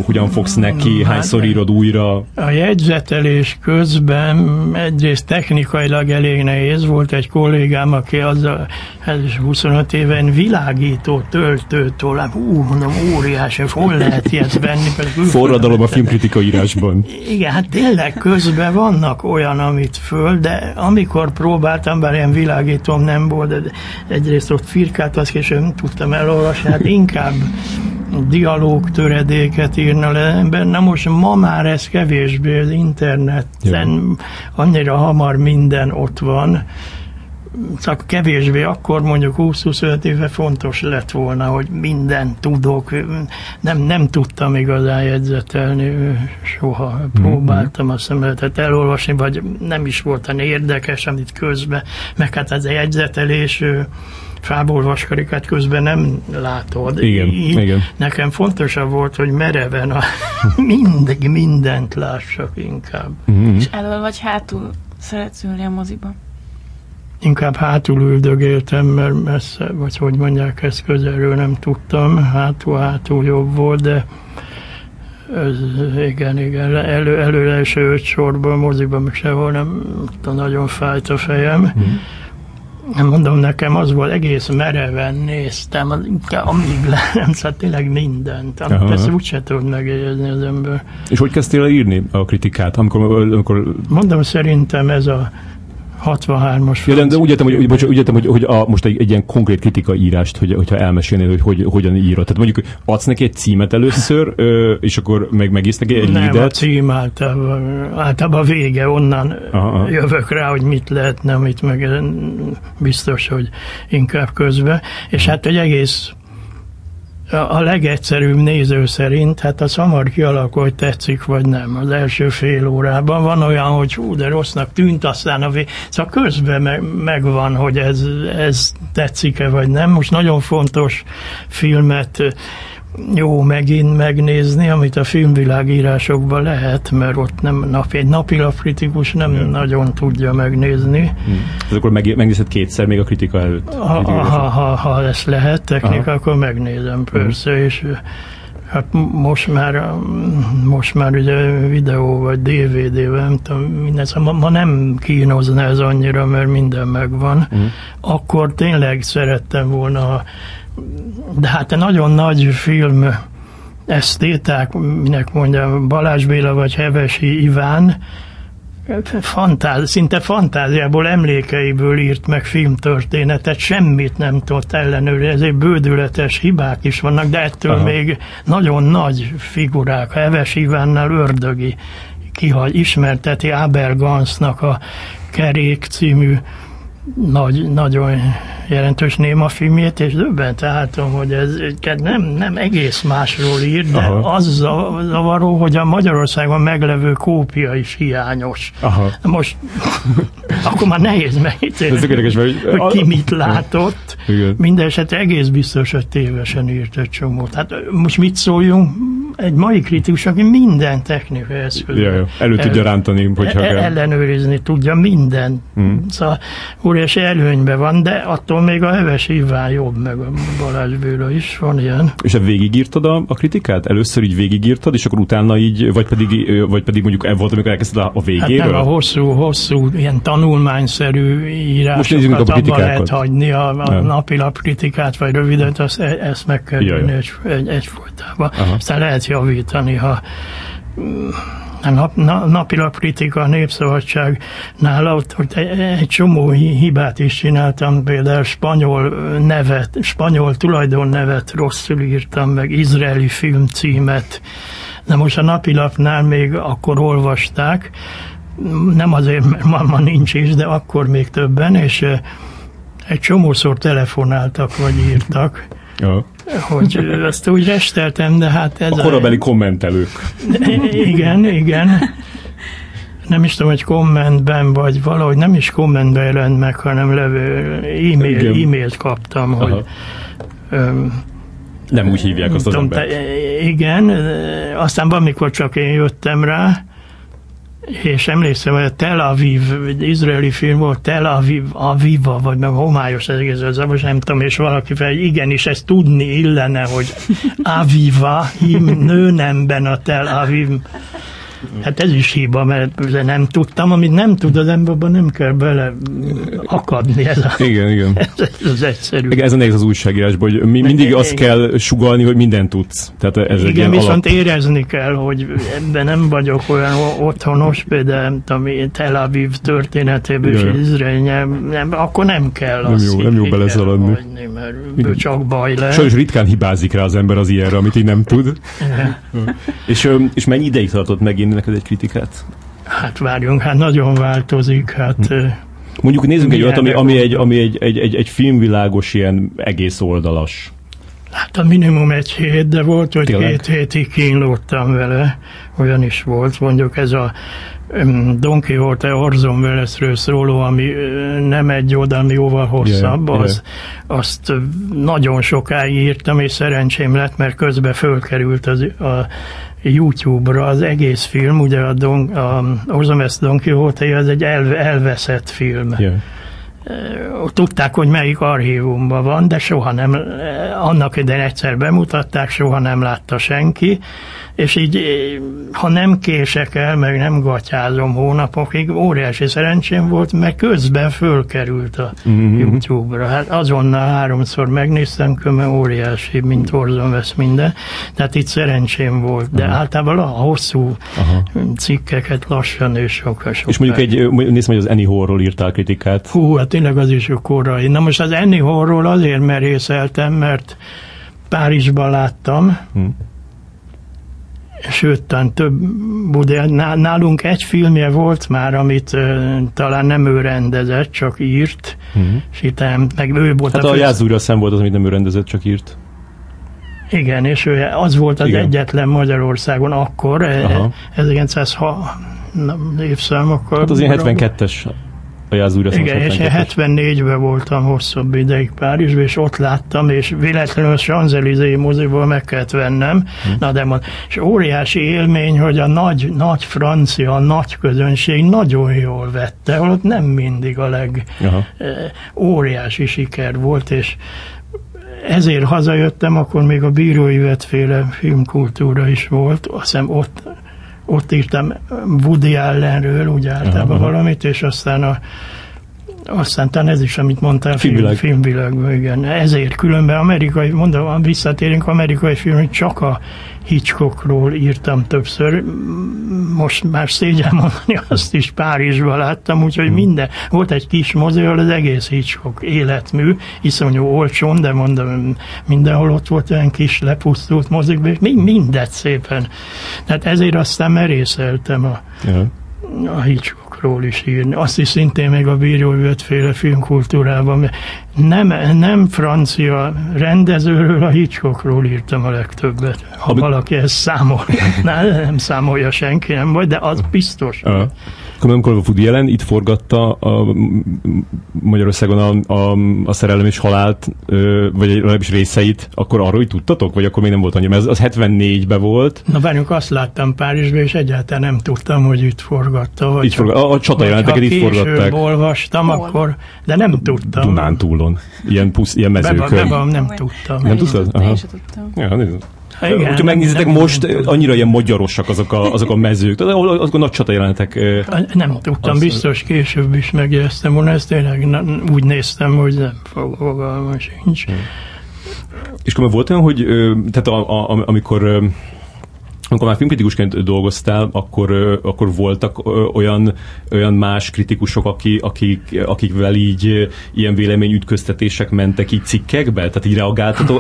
hogyan fogsz neki, hányszor írod újra? A jegyzetelés közben egyrészt technikailag elég nehéz volt, egy kollégám, aki az a, ez is huszonöt éven világító töltőtől, hú, mondom, óriási, hol lehet ilyet venni? Forradalom a filmkritika írásban. Igen, hát tényleg közben vannak olyan, amit föl, de amikor próbáltam, bár ilyen világítóm nem volt, de egyrészt ott firkált, azt később nem tudtam elolvasni, hát inkább dialóg töredéket írna le ember. Na most ma már ez kevésbé, az interneten annyira hamar minden ott van, csak kevésbé, akkor mondjuk húsz-huszonöt éve fontos lett volna, hogy mindent tudok. Nem, nem tudtam igazán jegyzetelni, soha próbáltam a szemletet elolvasni, vagy nem is volt olyan érdekes, amit közben, meg hát az jegyzetelés, fából vaskarikát közben nem látod. Igen, igen. Nekem fontosabb volt, hogy mereven a mindig mindent lássak inkább. Mm-hmm. És elől vagy hátul szeretsz ülni a moziba? Inkább hátul üldögéltem, mert messze, vagy hogy mondják, ezt közelről nem tudtam. Hátul-hátul jobb volt, de ez, igen, igen. Elő, elő első öt sorban, moziban sehol nem, nagyon fájt a fejem. Mm. Mondom, nekem az volt, egész mereven néztem, amíg le nem, szóval tényleg mindent. Amit ezt úgyse tud megjegyezni az ember. És hogy kezdtél írni a kritikát? Amikor, amikor... Mondom, szerintem ez a hatvanhármas ja, de, de úgy értem, hogy, bocs, úgy értem, hogy, hogy a, most egy, egy ilyen konkrét kritika írást, hogy, hogyha elmesélnél, hogy, hogy hogyan írod. Tehát mondjuk adsz neki egy címet először, és akkor meg megírsz neki egy leadet. Nem, a cím általában, általában a vége, onnan aha, jövök rá, hogy mit lehetne, amit meg biztos, hogy inkább közben. És hát egy egész a legegyszerűbb néző szerint, hát az hamar kialakul, hogy tetszik, vagy nem. Az első fél órában van olyan, hogy hú, de rossznak tűnt, aztán a vég... Szóval közben me- megvan, hogy ez, ez tetszik-e, vagy nem. Most nagyon fontos filmet jó megint megnézni, amit a filmvilágírásokban lehet, mert ott nem napi, egy napilapkritikus nem hmm. nagyon tudja megnézni. Hmm. Ez akkor meg, megnézed kétszer még a kritika előtt? Ha, ha, ha, ha ez lehet technika, aha, akkor megnézem persze, hmm. és hát most már, most már ugye videó vagy dé vé dé-ben, nem tudom, minden, szóval ma nem kínozna ez annyira, mert minden megvan. Hmm. Akkor tényleg szerettem volna. De hát a nagyon nagy film esztéták, minek mondja, Balázs Béla vagy Hevesi Iván, fantáz, szinte fantáziából, emlékeiből írt meg filmtörténetet, semmit nem tudott ellenőrizni, ezért bődületes hibák is vannak, de ettől aha, még nagyon nagy figurák. Heves Ivánnál ördögi kihagy, ismerteti Abergansnak a Kerék című nagy, nagyon jelentős néma filmjét, és döbbentem, látom, hogy ez nem, nem egész másról ír, de aha, az zavaró, hogy a Magyarországon meglevő kópia is hiányos. Aha. Most akkor már nehéz megítélni, érdekes, hogy ki mit látott. Mindenesetre egész biztos, hogy tévesen írt egy csomót. Hát most mit szóljunk? Egy mai kritikus, aki minden technikai eszközön ja, elő el, tudja rántani, hogyha el, ellenőrizni tudja minden. Hmm. Szóval óriási előnyben van, de attól még a Heves Iván jobb, meg a Balázs Béla is van ilyen. És a végigírtad a, a kritikát? Először így végigírtad, és akkor utána így, vagy pedig, vagy pedig mondjuk el volt, amikor elkezdted a, a végéről? Hát nem, a hosszú, hosszú, ilyen tanulmányszerű írásokat abban lehet hagyni, a, a ja, napilap kritikát, vagy rövidet, azt, e, ezt meg kell ja, tenni egy, egy, egyfolytában. Aha. Aztán lehet javítani, ha a nap, na, napilapkritika, a Népszabadságnál ott, ott egy, egy csomó hibát is csináltam, például spanyol nevet, spanyol tulajdonnevet rosszul írtam, meg izraeli filmcímet. De most a napilapnál még akkor olvasták, nem azért, mert ma, ma nincs is, de akkor még többen, és egy csomószor telefonáltak, vagy írtak. Ja. Hogy ezt úgy resteltem, de hát ez a korabeli a... kommentelők. Igen, igen. Nem is tudom, hogy kommentben, vagy valahogy nem is kommentben jelent meg, hanem levő e-mail, e-mailt kaptam, aha, hogy... Öm, nem úgy hívják azt az embert. Igen, aztán valamikor csak én jöttem rá, és emlékszem, hogy a Tel Aviv, egy izraeli film volt, Tel Aviv, Aviva, vagy meg homályos az egész, az most nem tudom, és valaki fel, hogy igenis, ezt tudni illene, hogy Aviva, hím, nőnemben a Tel Aviv. Hát ez is hiba, mert nem tudtam, amit nem tud az emberben, nem kell bele akadni. Ez a, igen, igen. Ez, ez az egyszerű. Igen, ez a nehéz az újságírásban, hogy mi, mindig azt kell sugalni, hogy mindent tudsz. Tehát ez igen, egy viszont alap... érezni kell, hogy ebben nem vagyok olyan otthonos, például ami Tel Aviv történetéből és Izraelnél, nem, akkor nem kell nem azt jó, nem jó belezaladni. Hagyni, mert csak baj lesz. Sajnos ritkán hibázik rá az ember az ilyenre, amit így nem tud. és, és mennyi ideig tartott megírni neked egy kritikát? Hát várjunk, hát nagyon változik, hát... Hm. Mondjuk nézzünk egy olyat, ami, ami, egy, ami egy, egy, egy, egy filmvilágos, ilyen egész oldalas. Hát a minimum egy hét, de volt, hogy Tényleg? két hétig kínlódtam vele. Olyan is volt, mondjuk ez a Don Quixote Orson Welles-ről szóló, ami nem egy oldal, ami jóval hosszabb, yeah, az, yeah. azt nagyon sokáig írtam, és szerencsém lett, mert közben fölkerült az, a YouTube-ra az egész film, ugye a, Don, a Orson Welles Don Quixote, az egy el, elveszett film. Yeah. Tudták, hogy melyik archívumban van, de soha nem, annak idején egyszer bemutatták, soha nem látta senki, és így, ha nem kések el, meg nem gatyázom hónapokig, óriási szerencsém volt, mert közben fölkerült a mm-hmm. YouTube-ra. Hát azonnal háromszor megnéztem, különben óriási, mint Orson Welles minden, tehát itt szerencsém volt, de Aha. általában a hosszú Aha. cikkeket lassan és sokkal sokkal. És mondjuk egy, nézd meg, az Annie Hallról írtál kritikát. Hú, hát tényleg az is a korai. Na most az Annie Hallról azért merészeltem, mert Párizsban láttam, hmm. sőt, több Budapest, nálunk egy filmje volt már, amit uh, talán nem ő rendezett, csak írt, hmm. és itt meg ő volt hát a... Hát a Jászúra szem volt az, amit nem ő rendezett, csak írt. Igen, és ő, az volt az Igen. egyetlen Magyarországon akkor, Aha. ezerkilencszázhatvanas évszámokkal. Hát az ilyen hetvenkettes... Igen, és hetvennégyben voltam hosszabb ideig Párizsban, és ott láttam, és véletlenül a Champs-Élysées moziból meg kellett vennem. Mm. Na de mond, és óriási élmény, hogy a nagy, nagy francia, a nagy közönség nagyon jól vette, holott nem mindig a leg Aha. óriási siker volt, és ezért hazajöttem, akkor még a Bírói Vetféle filmkultúra is volt, azt hiszem ott Ott írtam Woody Allenről, úgy általában aha, valamit, és aztán a, aztán talán ez is, amit mondtál, filmvilág. filmvilágban, igen. Ezért különben amerikai, mondom, visszatérünk amerikai filmről, csak a Hitchcockról írtam többször. Most már szégyen mondani, azt is Párizsban láttam, úgyhogy hmm. minden. Volt egy kis mozi, az egész Hitchcock életmű, iszonyú olcsón, de mondom, mindenhol ott volt olyan kis lepusztult mozikban, és mindet szépen. Tehát ezért aztán merészeltem a, a Hitchcock. Is írni. Azt is szintén még a Bírói Vetféle filmkultúrában. Nem, nem francia rendezőről, a Hitchcockról írtam a legtöbbet. Ha Ami... valaki ezt számol. nem számolja senki, nem vagy, de az biztos. Amikor a Woody Allen itt forgatta a Magyarországon a, a, a Szerelem és halált, vagy legalábbis részeit, akkor arról tudtatok? Vagy akkor még nem volt annyira? Mert az hetvennégyben volt. Na várjunk, azt láttam Párizsban, és egyáltalán nem tudtam, hogy itt forgatta. Vagy itt forgatta. A csatajelenteket itt forgatták. Ha később olvastam, Hol? akkor, de nem tudtam. Dunántúlon. Ilyen, pusz, ilyen mezőkön. Be, be, be, nem tudtam. Nem tudtad? Aha. Én sem tudtam. Ja, nézd. Hogyha megnézitek, most annyira ilyen magyarosak azok a, azok a mezők, azok a nagy csatajelenetek. Nem tudtam, az... biztos később is megjegyeztem volna, ezt tényleg úgy néztem, hogy nem fogalmam sincs. És akkor volt olyan, hogy tehát a, a, amikor... Amikor már filmkritikusként dolgoztál, akkor, akkor voltak olyan, olyan más kritikusok, akik, akik, akikvel így ilyen véleményütköztetések mentek így cikkekbe? Tehát így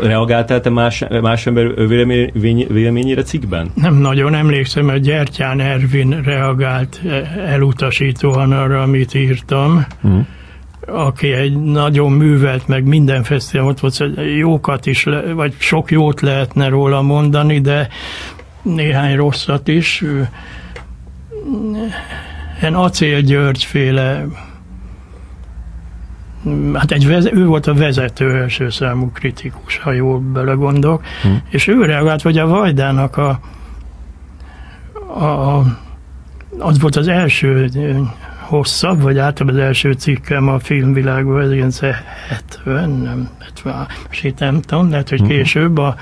reagáltál te más, más ember vélemény, véleményére cikkben? Nem nagyon emlékszem, hogy Gyertyán Ervin reagált elutasítóan arra, amit írtam. Mm. Aki egy nagyon művelt, meg minden fesztiválon ott volt, hogy jókat is, le, vagy sok jót lehetne róla mondani, de néhány rosszat is. Ilyen Acél Györgyféle, hát egy vez, ő volt a vezető első számú kritikus, ha jól belegondolok, hm. és ő reagált, hogy a Wajdának a, a az volt az első hosszabb, vagy általában az első cikkem a filmvilágban, ez ilyen hetven, nem, hetven, és itt nem tudom, lehet, hogy később az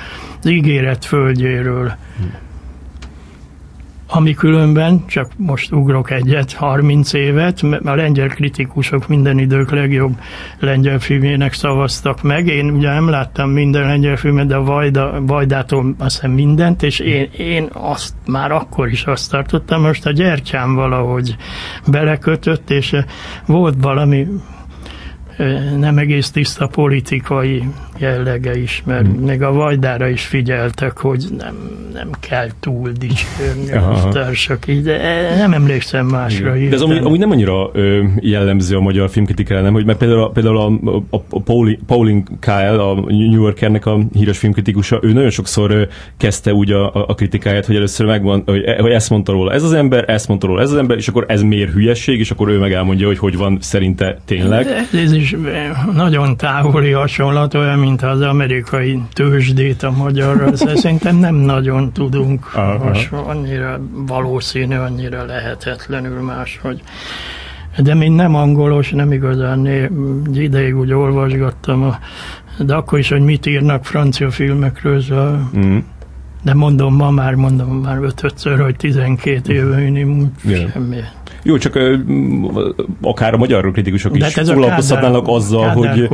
Ígéret földjéről. ami különben, csak most ugrok egyet, harminc évet, a lengyel kritikusok minden idők legjobb lengyel filmjének szavaztak meg. Én ugye nem láttam minden lengyel filmet, de a Wajda, Wajdától azt hiszem mindent, és én, én azt már akkor is azt tartottam, most a gyertyám valahogy belekötött, és volt valami nem egész tiszta politikai jellege is, mert hmm. még a Wajdára is figyeltek, hogy nem, nem kell túl dicsérni a társak így, de nem emlékszem másra. De ez amúgy, amúgy nem annyira jellemző a magyar filmkritikára, nem? Hogy mert például a, például a, a, a Pauline, Pauline Kael, a New Yorkernek a híres filmkritikusa, ő nagyon sokszor kezdte úgy a, a kritikáját, hogy először megvan, hogy, hogy ezt mondta róla ez az ember, ezt mondta róla ez az ember, és akkor ez miért hülyeség, és akkor ő meg elmondja, hogy hogy van szerinte tényleg. De ez is nagyon távoli hasonlat, olyan, mint az amerikai tőzsdét a magyarra, szerintem nem nagyon tudunk, most annyira valószínű, annyira lehetetlenül más, hogy de mint nem angolos, nem igazán né, ideig úgy olvasgattam, a, de akkor is, hogy mit írnak francia filmekről, mm. de mondom ma már, mondom már ötödször, hogy tizenkét éve én nem yeah. semmi. Jó, csak ö, akár a magyar kritikusok is foglalkozhatnának azzal, hogy,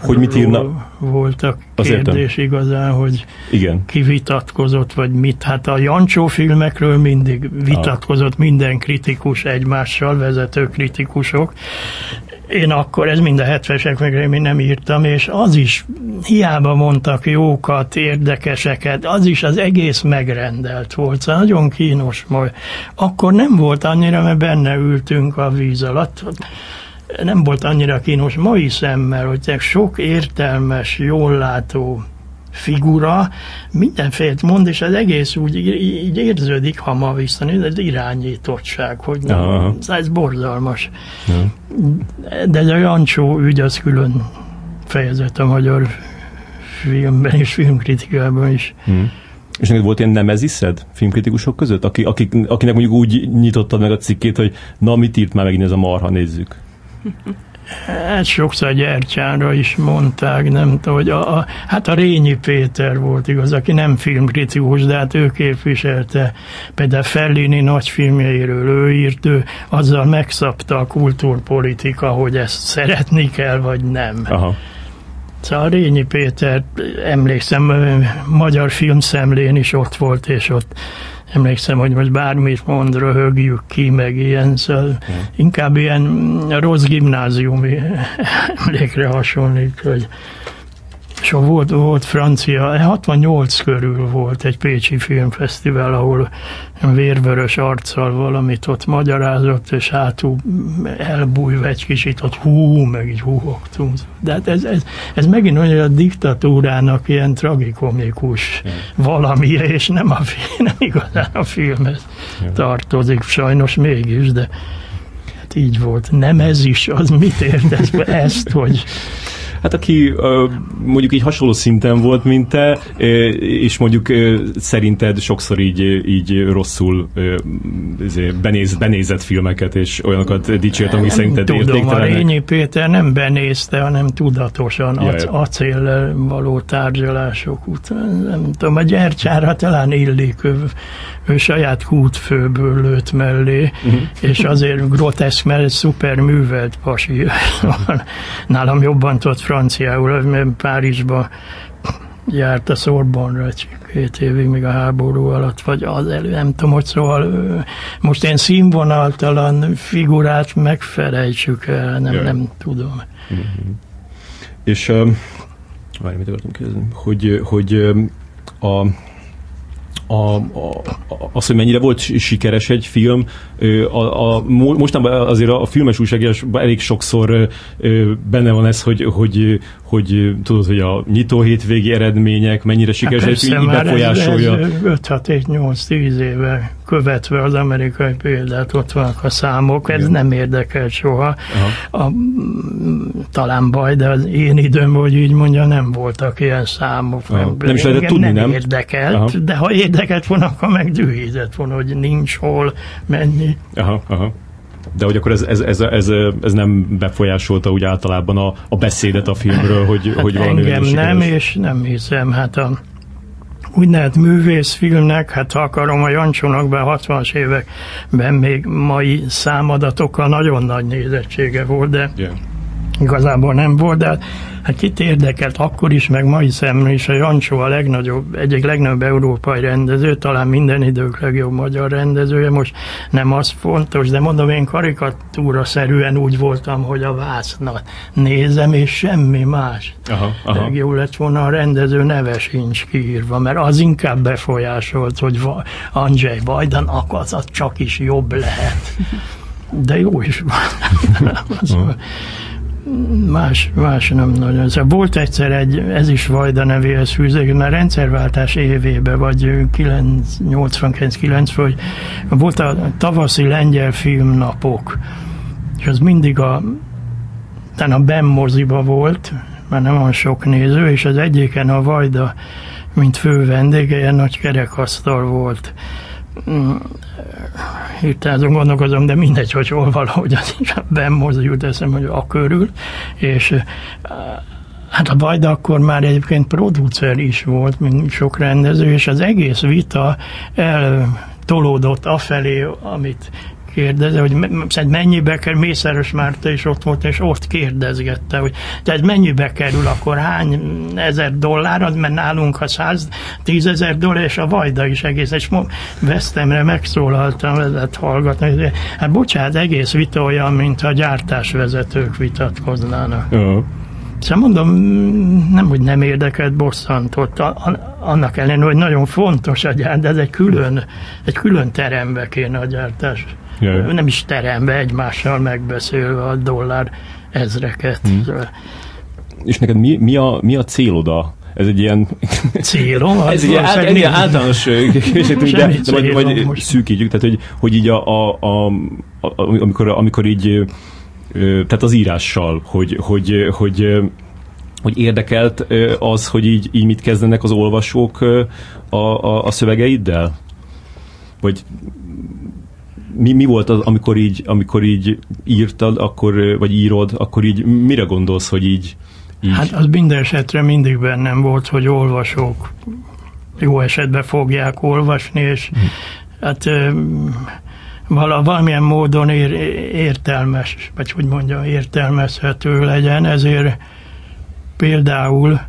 hogy mit írna. Voltak kérdés igazán, hogy igen. ki vitatkozott, vagy mit. Hát a Jancsó filmekről mindig vitatkozott minden kritikus egymással, vezető kritikusok. Én akkor, ez mind a hetvesek, meg én nem írtam, és az is hiába mondtak jókat, érdekeseket, az is az egész megrendelt volt, szóval nagyon kínos majd. Akkor nem volt annyira, mert benne ültünk a víz alatt, nem volt annyira kínos mai szemmel, hogy sok értelmes, jól látó figura mindenfélt mond, és az egész úgy így érződik, ha ma visszanő, ez irányítottság, hogy nem, aha. ez borzalmas. Ja. De ez a Jancsó ügy, az külön fejezet a magyar filmben és filmkritikában is. Hmm. És neked volt ilyen nemeziszed filmkritikusok között, aki, akik, akinek mondjuk úgy nyitottad meg a cikkét, hogy na, mit írt már megint ez a marha, nézzük? Hát sokszor gyertyánra is mondták, nem tudom, hogy a, a, hát a Rényi Péter volt igaz, aki nem filmkritikus, de hát ő képviselte, például Fellini nagyfilmjeiről ő írt, ő azzal megszabta a kultúrpolitika, hogy ezt szeretni kell, vagy nem. Aha. Szóval Rényi Péter, emlékszem, magyar filmszemlén is ott volt, és ott emlékszem, hogy most bármit mond, röhögjük ki, meg ilyen, szóval mm. inkább ilyen rossz gimnáziumi emlékre hasonlít, hogy és volt, volt francia, hatvannyolc körül volt egy pécsi filmfesztivál, ahol vérvörös arccal valamit ott magyarázott, és hátul elbújva egy kicsit, ott hú, meg így húhogtunk. De hát ez, ez, ez megint olyan a diktatúrának ilyen tragikomikus mm. valami, és nem, a, nem igazán a filmhez mm. tartozik, sajnos mégis, de hát így volt. Nem ez is, az mit érdez ezt, hogy hát aki mondjuk így hasonló szinten volt, mint te, és mondjuk szerinted sokszor így, így rosszul benéz, benézett filmeket, és olyanokat dicsért, ami szerinted értéktelenek. Tudom, a Rényi Péter nem benézte, hanem tudatosan ac- acéllel való tárgyalások után. Nem tudom, a gyertyára talán illik, ő, ő saját kútfőből lőtt mellé, uh-huh. és azért groteszk, mert szuper művelt pasi. Nálam jobban tudott franciául, mert Párizsba járt a Sorbonra két évig, még a háború alatt, vagy az elő, nem tudom, hogy szóval most én színvonaltalan figurát megfelejtsük el, nem, nem tudom. Mm-hmm. És um, várj, mit akartam kérdezni? Hogy, hogy um, a A, a, az, hogy mennyire volt sikeres egy film. A, a, mostanában azért a filmes újságírásban elég sokszor benne van ez, hogy, hogy, hogy tudod, hogy a nyitó hétvégi eredmények mennyire sikeres hát egy film, így befolyásolja. öt hat hét nyolc tíz éve követve az amerikai példát, ott vannak a számok, ez igen. nem érdekel soha. A, talán baj, de az én időm, hogy így mondja, nem voltak ilyen számok. Nem, nem is lehetett tudni, nem? Nem érdekelt, aha. de ha érdekelt volna, akkor megdühített volna, hogy nincs hol menni. Aha, aha. De hogy akkor ez, ez, ez, ez, ez nem befolyásolta úgy általában a, a beszédet a filmről, hogy, hát hogy valami... Engem nem, és nem hiszem, hát a úgynevezett művészfilmnek, hát ha akarom, a Jancsónak be hatvanas években még mai számadatokkal nagyon nagy nézettsége volt, de yeah. igazából nem volt, de hát kit érdekelt akkor is, meg mai szemben is, a Jancsó a legnagyobb, egyik legnagyobb európai rendező, talán minden idők legjobb magyar rendezője, most nem az fontos, de mondom, én karikatúraszerűen úgy voltam, hogy a vásznat nézem, és semmi más. Aha, aha. Meg jó lett volna, a rendező neve sincs kiírva, mert az inkább befolyásolt, hogy Andrzej Vajdan, akkor az csak is jobb lehet. De jó is van. Más, más nem nagyon. Szóval volt egyszer egy, ez is Wajda nevéhez fűződik, mert rendszerváltás évébe, vagy nyolcvankilenc-kilenc, vagy volt a tavaszi lengyel filmnapok, és az mindig a, a Ben moziba volt, mert nem olyan sok néző, és az egyiken a Wajda, mint fő vendége, ilyen nagy kerekasztal volt. Hirtelen azon gondolkozom, de mindegy, hogy hol valahogy az is benn mozi jut eszem, hogy a körül, és hát a Wajda akkor már egyébként producer is volt, mint sok rendező, és az egész vita eltolódott afelé, amit kérdezze, hogy mennyibe kerül, Mészáros Márta is ott volt, és ott kérdezgette, hogy tehát mennyibe kerül akkor, hány ezer dollár, mert nálunk a száztízezer dollár, és a Wajda is egész, és vesztemre megszólaltam, vezet hallgatni, hát bocsánat, egész vita olyan, mint a gyártásvezetők vitatkoznának. Uh-huh. Szóval mondom, nem, hogy nem érdekelt, bosszantott, annak ellenére, hogy nagyon fontos a gyárt, de ez egy külön, egy külön terembe kéne a gyártás. Jaj. Nem is terembe, egymással megbeszélve a dollár ezreket. Mm. És neked mi, mi, a, mi a célod a Ez egy ilyen... Célom? Ez egy ilyen általános... Semmi majd szűkítjük, tehát hogy, hogy így a, a, a, a, amikor, amikor így... Tehát az írással, hogy, hogy, hogy, hogy érdekelt az, hogy így, így mit kezdenek az olvasók a, a, a szövegeiddel? Vagy... Mi, mi volt az, amikor így, amikor így írtad, akkor, vagy írod, akkor így mire gondolsz, hogy így, így? Hát az minden esetre mindig bennem volt, hogy olvasók jó esetben fogják olvasni, és hm. hát vala, valamilyen módon ér, értelmes, vagy hogy mondjam, értelmezhető legyen, ezért például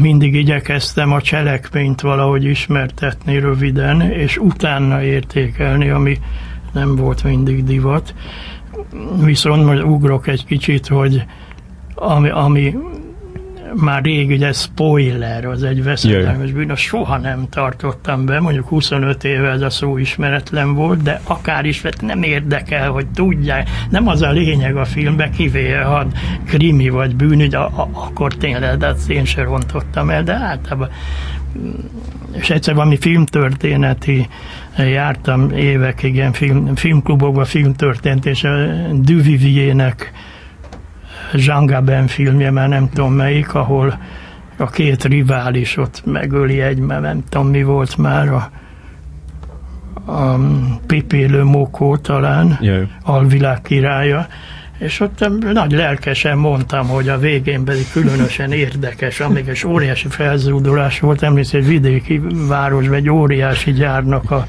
mindig igyekeztem a cselekményt valahogy ismertetni röviden, és utána értékelni, ami nem volt mindig divat. Viszont most ugrok egy kicsit, hogy ami, ami már rég, ugye spoiler, az egy veszedelmes bűn, soha nem tartottam be, mondjuk huszonöt éve ez a szó ismeretlen volt, de akár is, mert nem érdekel, hogy tudják, nem az a lényeg a filmben, kivéve ha krimi vagy bűnügy, a, a, akkor tényleg, de azt én se rontottam el, de általában. És egyszer valami filmtörténeti jártam évekig ilyen film, filmklubokban, filmtörtént, és a Duvivier-nek Jean Gabin filmje, már nem tudom melyik, ahol a két rivális ott megöli egymást, nem tudom mi volt már, a, a Pipé Le Mokó talán, Jaj. Alvilág királya, és ott nagy lelkesen mondtam, hogy a végén pedig különösen érdekes, amíg óriási felzúdulás volt, emlékszem, egy vidéki városban egy óriási gyárnak a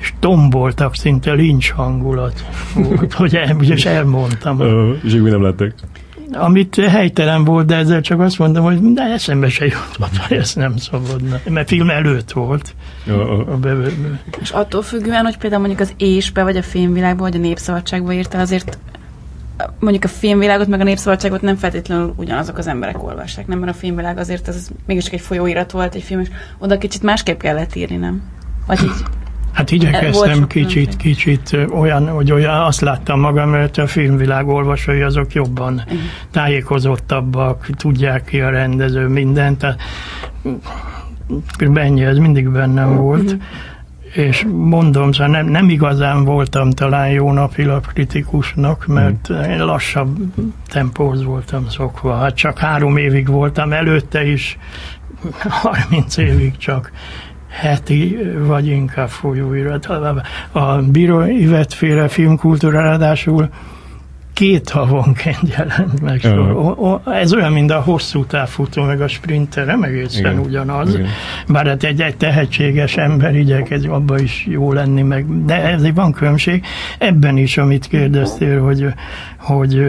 és tomboltak, szinte lincs hangulat volt, hogy el, és elmondtam. És még nem látták. Amit helytelen volt, de ezzel csak azt mondom, hogy de eszembe se jutott, hogy ezt nem szabadna. Mert film előtt volt. A bevő. És attól függően, hogy például mondjuk az ÉSbe, vagy a filmvilágban, vagy a Népszabadságban írtál, azért mondjuk a filmvilágot, meg a Népszabadságot nem feltétlenül ugyanazok az emberek olvassák, nem? Mert a filmvilág azért az mégiscsak egy folyóirat volt, egy film, és oda kicsit másképp kellett írni, nem? Vagy így... Hát igyekeztem kicsit, kicsit olyan, hogy olyan, azt láttam magam, mert a filmvilág olvasói azok jobban tájékozottabbak, tudják ki a rendező mindent, tehát ennyi, ez mindig bennem volt, és mondom, szóval nem, nem igazán voltam talán jó napilap kritikusnak, mert lassabb tempóhoz voltam szokva, hát csak három évig voltam, előtte is harminc évig csak heti, vagy inkább folyóirat. A Bíró Ivett féle filmkultúra, ráadásul két havonként jelent meg. Uh-huh. Ez olyan, mint a hosszú távfutó, meg a sprinter, meg egészen ugyanaz. Igen. Bár hát egy, egy tehetséges ember igyekezik abba is jó lenni, meg, de ezért van különbség. Ebben is, amit kérdeztél, hogy, hogy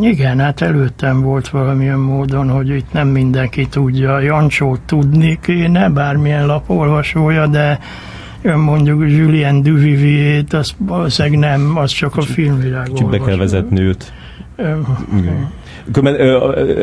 igen, hát előttem volt valamilyen módon, hogy itt nem mindenki tudja. Jancsót tudni kéne, bármilyen lapolvasója, de mondjuk Julien Duvivier-t, az valószínűleg nem, az csak a filmvilágból. Kicsit be kell vezetni őt.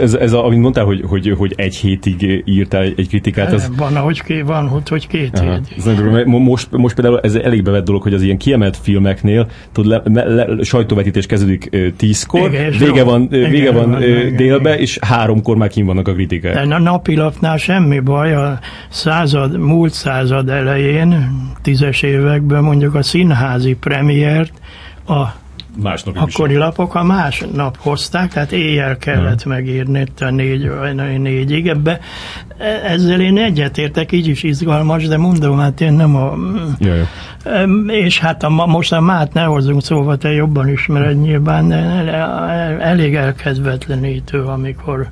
Ez, ez a, amit mondtál, hogy, hogy, hogy egy hétig írtál egy kritikát. Az... Van, ahogy ké, van, hogy két hét. Most, most például ez elég bevett dolog, hogy az ilyen kiemelt filmeknél tud, le, le, sajtóvetítés kezdődik tízkor, igen, vége jó. van, vége igen, van igen, délbe, igen. És háromkor már kint vannak a kritikák. A napilapnál semmi baj, a század, múlt század elején, tízes években mondjuk a színházi premiért a akkori lapok a másnap hozták, tehát éjjel kellett hmm. megírni itt a négy, négyig ebbe. Ezzel én egyetértek, így is izgalmas, de mondom, hát én nem a... Jaj. És hát a, most a mát ne hozzunk szóval, te jobban ismered nyilván, de elég elkedvetlenítő, amikor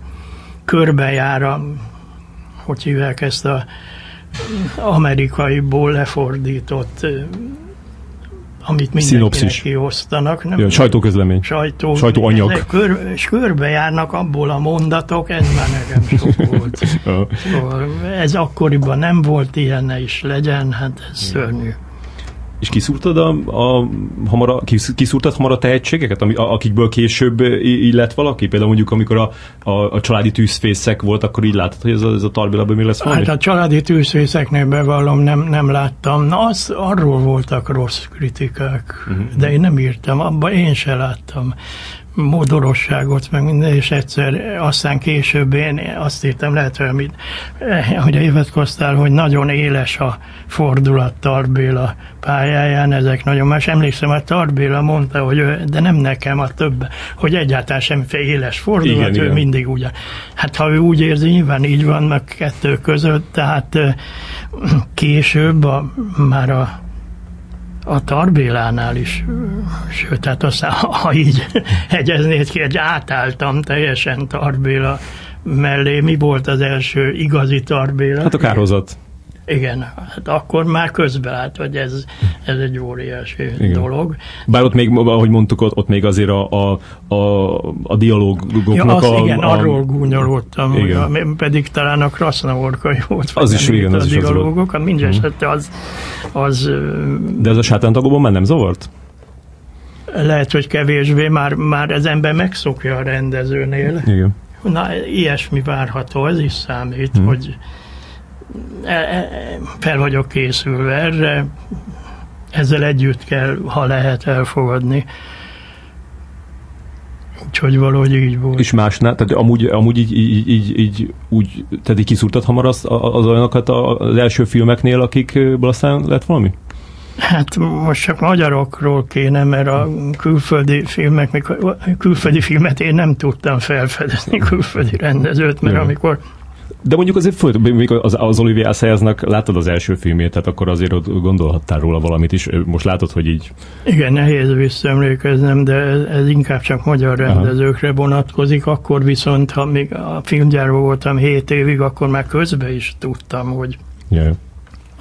körbejár a, hogy hívják ezt a amerikaiból lefordított amit mindenkinek kiosztanak. Nem? Ja, sajtóközlemény. Sajtó, Sajtóanyag. Kör, és körbejárnak abból a mondatok, ez már nekem sok volt. Szóval ez akkoriban nem volt, ilyen ne is legyen, hát ez szörnyű. És kiszúrtad a, a, hamara, kiszúrtad hamar a tehetségeket, akikből később így lett valaki? Például mondjuk, amikor a, a, a családi tűzfészek volt, akkor így láttad, hogy ez a, ez a Tar Bélában mi lesz? Hát a családi tűzfészeknél bevallom, nem, nem láttam. Na, az, arról voltak rossz kritikák, uh-huh. de én nem írtam, abban én se láttam. Modorosságot, meg minden, és egyszer aztán később én azt írtam, lehet, hogy amit, ahogy hivatkoztál, hogy nagyon éles a fordulat Tar Béla pályáján, ezek nagyon más. Emlékszem, a Tar Béla mondta, hogy ő, de nem nekem, a több, hogy egyáltalán semmiféle éles fordulat, igen, ő igen. mindig ugyan. Hát ha ő úgy érzi, nyilván így van, meg kettő között, tehát később a, már a a Tar Bélánál is, sőt, tehát aztán, ha így hegyeznéd ki, hogy átálltam teljesen Tar Béla mellé. Mi volt az első igazi Tar Béla? Hát a kárhozat. Igen, hát akkor már közbelállt, hogy ez, ez egy óriási igen. dolog. Bár ott még, ahogy mondtuk, ott, ott még azért a, a, a, a dialógoknak ja, az, a... Igen, a, arról gúnyolódtam, igen. pedig talán a Krasznaorkai volt. Az is, igen, az a is az volt. A mindesetre az, az... De ez a sátántagóban már nem zavart? Lehet, hogy kevésbé, már, már az ember megszokja a rendezőnél. Igen. Na, ilyesmi várható, ez is számít, hmm. hogy... fel vagyok készülve erre, ezzel együtt kell, ha lehet, elfogadni. Úgyhogy valahogy így volt. És másnál, tehát amúgy, amúgy így, így, így, így, úgy, tehát így kiszúrtad hamar az, az olyanokat az első filmeknél, akikből aztán lett valami? Hát most csak magyarokról kéne, mert a külföldi filmek, mikor, külföldi filmet én nem tudtam felfedezni, külföldi rendezőt, mert Jö. amikor de mondjuk azért föl, az, az Olivier Assayasnak láttad az első filmjét, tehát akkor azért ott gondolhattál róla valamit is. Most látod, hogy így... Igen, nehéz visszaemlékeznem, de ez, ez inkább csak magyar rendezőkre vonatkozik. Akkor viszont, ha még a filmgyárban voltam hét évig, akkor már közben is tudtam, hogy Jaj.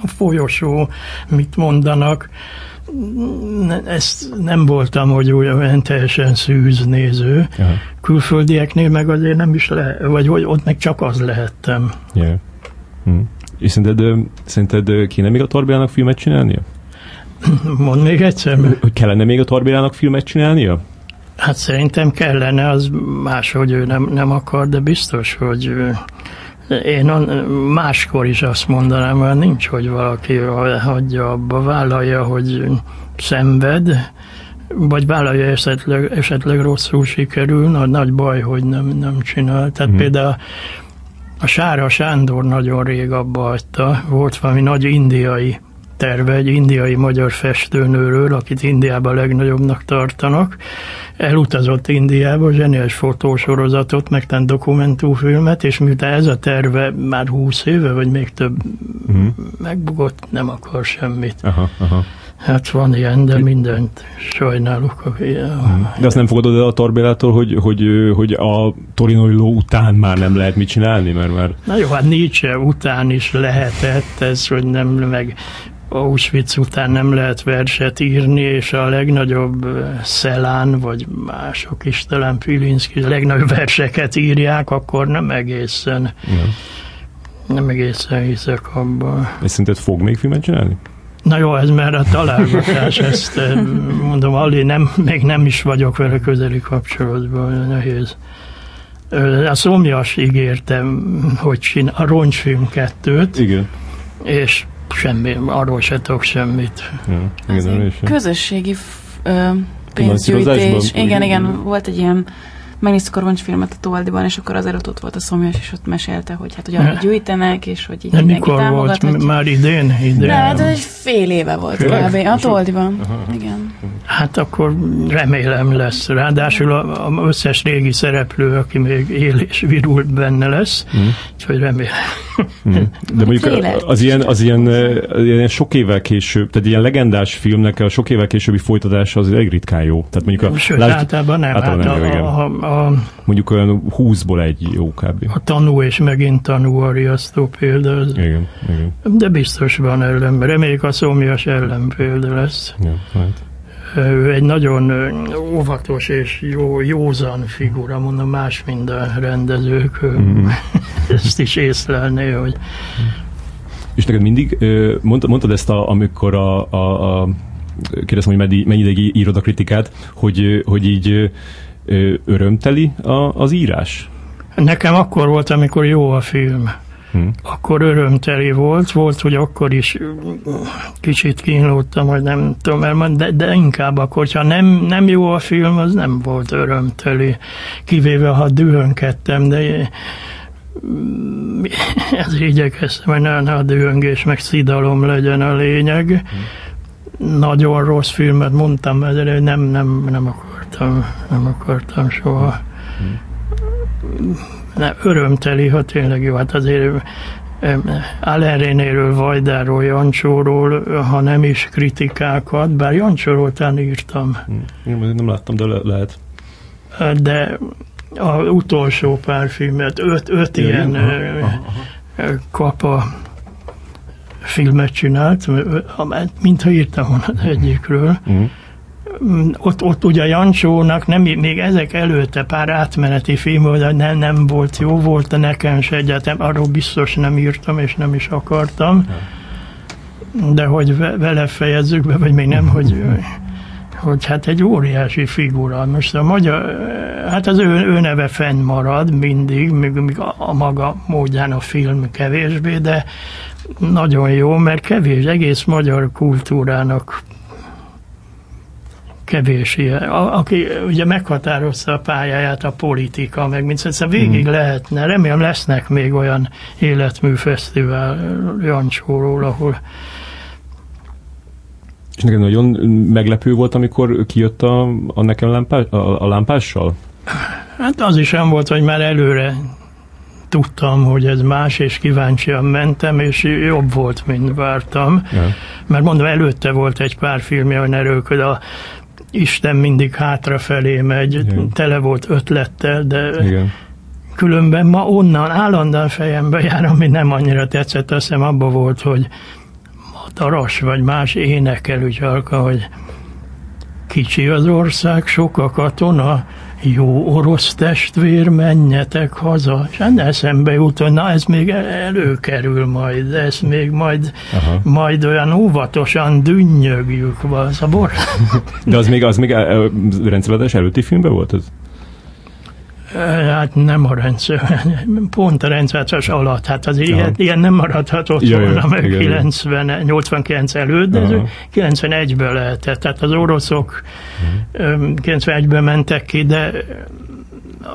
a folyosó mit mondanak. Ezt nem voltam, hogy olyan teljesen szűz néző. Aha. Külföldieknél meg azért nem is lehet, vagy hogy ott meg csak az lehettem. Yeah. Hm. És szerinted, szerinted kéne még a Tar Bélának filmet csinálnia? Mondd még egyszer. Hogy kellene még a Tar Bélának filmet csinálnia? Hát szerintem kellene, az máshogy ő nem, nem akar, de biztos, hogy... Én máskor is azt mondanám, hogy nincs, hogy valaki hagyja abba, vállalja, hogy szenved, vagy vállalja esetleg, esetleg rosszul sikerül, na, nagy baj, hogy nem, nem csinál. Tehát mm. például a Sára Sándor nagyon rég abba hagyta, volt valami nagy indiai terve, egy indiai magyar festőnőről, akit Indiában legnagyobbnak tartanak. Elutazott Indiába, zseniás fotósorozatot, megtenni dokumentumfilmet, és miután ez a terve már húsz éve, vagy még több mm. megbugott, nem akar semmit. Aha, aha. Hát van ilyen, de mindent sajnálok. De azt nem fogadod el a Tar Bélától, hogy, hogy, hogy a torinói ló után már nem lehet mit csinálni? Mert már... Na jó, hát Nietzsche után is lehetett ez, hogy nem, meg Auschwitz után nem lehet verset írni, és a legnagyobb Szelán, vagy mások is, talán Pilinszky, a legnagyobb verseket írják, akkor nem egészen, nem, nem egészen hiszek abban. És szerinted fog még filmet csinálni? Na jó, ez már a találgatás, ezt mondom, Ali, nem, még nem is vagyok vele közeli kapcsolatban, nehéz. A Szomjas ígértem, hogy csinál, a Roncsfilm kettőt, igen, és semmi, arról se tudok semmit. Ja, igen, közösségi ö, pénzgyűjtés, igen, igen, volt egy ilyen, megnéztük a Roncsfilmet a Toldiban, és akkor azért ott volt a Szomjas, és ott mesélte, hogy hát, hogy amit gyűjtenek, és hogy így de mindenki támogat. De mikor volt? Már idén? idén. De hát egy fél éve volt kb. A Toldiban. Igen. Hát akkor remélem lesz. Ráadásul az összes régi szereplő, aki még él és virul, benne lesz, mm. úgyhogy remélem. Mm. De mondjuk az ilyen, az, ilyen, az ilyen sok évvel később, tehát ilyen legendás filmnek a sok évvel későbbi folytatása az elég ritkán jó. Tehát mondjuk a, sőt, lásd, általában nem. Általában nem hát a, a, a, mondjuk olyan húszból egy jó kb. A Tanú és megint Tanú a riasztó példa. Igen, igen. De biztos van ellen, reméljük a Szomjas ellen példa lesz. Ja, hát. Ő egy nagyon óvatos és jó, józan figura, mondom, más, mint a rendezők. Mm. Ezt is észlelné, hogy... És neked mindig, mondtad, mondtad ezt, a, amikor a, a, a kérdeztem, hogy mennyi ideig írod a kritikát, hogy, hogy így örömteli a, az írás? Nekem akkor volt, amikor jó a film. Hmm. Akkor örömteli volt, volt, hogy akkor is kicsit kínlódtam, hogy nem tudom, de, de inkább akkor, ha nem, nem jó a film, az nem volt örömteli, kivéve ha dühönkedtem, de ez igyekeztem, hogy ne a dühöngés meg szidalom legyen a lényeg. Hmm. Nagyon rossz filmet mondtam, de nem, nem, nem akartam, nem akartam soha. Hmm. Nem, örömteli, ha tényleg jó, hát azért Alain Renéről, Wajdáról, Jancsóról, ha nem is kritikákat, bár Jancsóról talán írtam. Én nem láttam, de le- lehet. De az utolsó pár filmet, öt, öt én, ilyen aha, aha. kapa filmet csinált, mintha írtam volna az egyikről. Mm. Ott, ott ugye Jancsónak nem, még ezek előtte pár átmeneti film volt, hogy nem, nem volt jó, volt nekem se egyetem, arról biztos nem írtam, és nem is akartam. De hogy vele fejezzük be, vagy még nem, hogy, hogy hát egy óriási figura. Most a magyar, hát az ő, ő neve fennmarad mindig, még, még a, a maga módján a film kevésbé, de nagyon jó, mert kevés, egész magyar kultúrának kevés ilyen. A, aki ugye meghatározta a pályáját a politika, meg mindszerűen végig mm. lehetne, remélem lesznek még olyan életműfesztivál Jancsóról, ahol... És nekem nagyon meglepő volt, amikor kijött a, a nekem lámpás, a, a lámpással? Hát az is nem volt, hogy már előre tudtam, hogy ez más, és kíváncsian mentem, és jobb volt, mint vártam. Yeah. Mert mondom, előtte volt egy pár filmje, hogy erőköd a Isten mindig hátrafelé megy, igen, tele volt ötlettel, de igen, különben ma onnan állandóan fejembe jár, ami nem annyira tetszett, azt hiszem abba volt, hogy madaras vagy más énekel, úgy alka, hogy kicsi az ország, sok a katona, jó orosz testvér, menjetek haza. És hát eszembe jut, hogy na ez még előkerül majd, ez még majd, majd olyan óvatosan dünnyögjük valszabor. De az még, az még rendszerváltás előtti filmben volt ez? Hát nem a rendszer, pont a rendszeres alatt, hát az ilyen, ilyen nem maradhatott ja, volna, meg igen, kilencven, nyolcvankilenc előtt, de aha, kilencvenegyben lehetett, tehát az oroszok uh-huh. kilencvenegyben mentek ki, de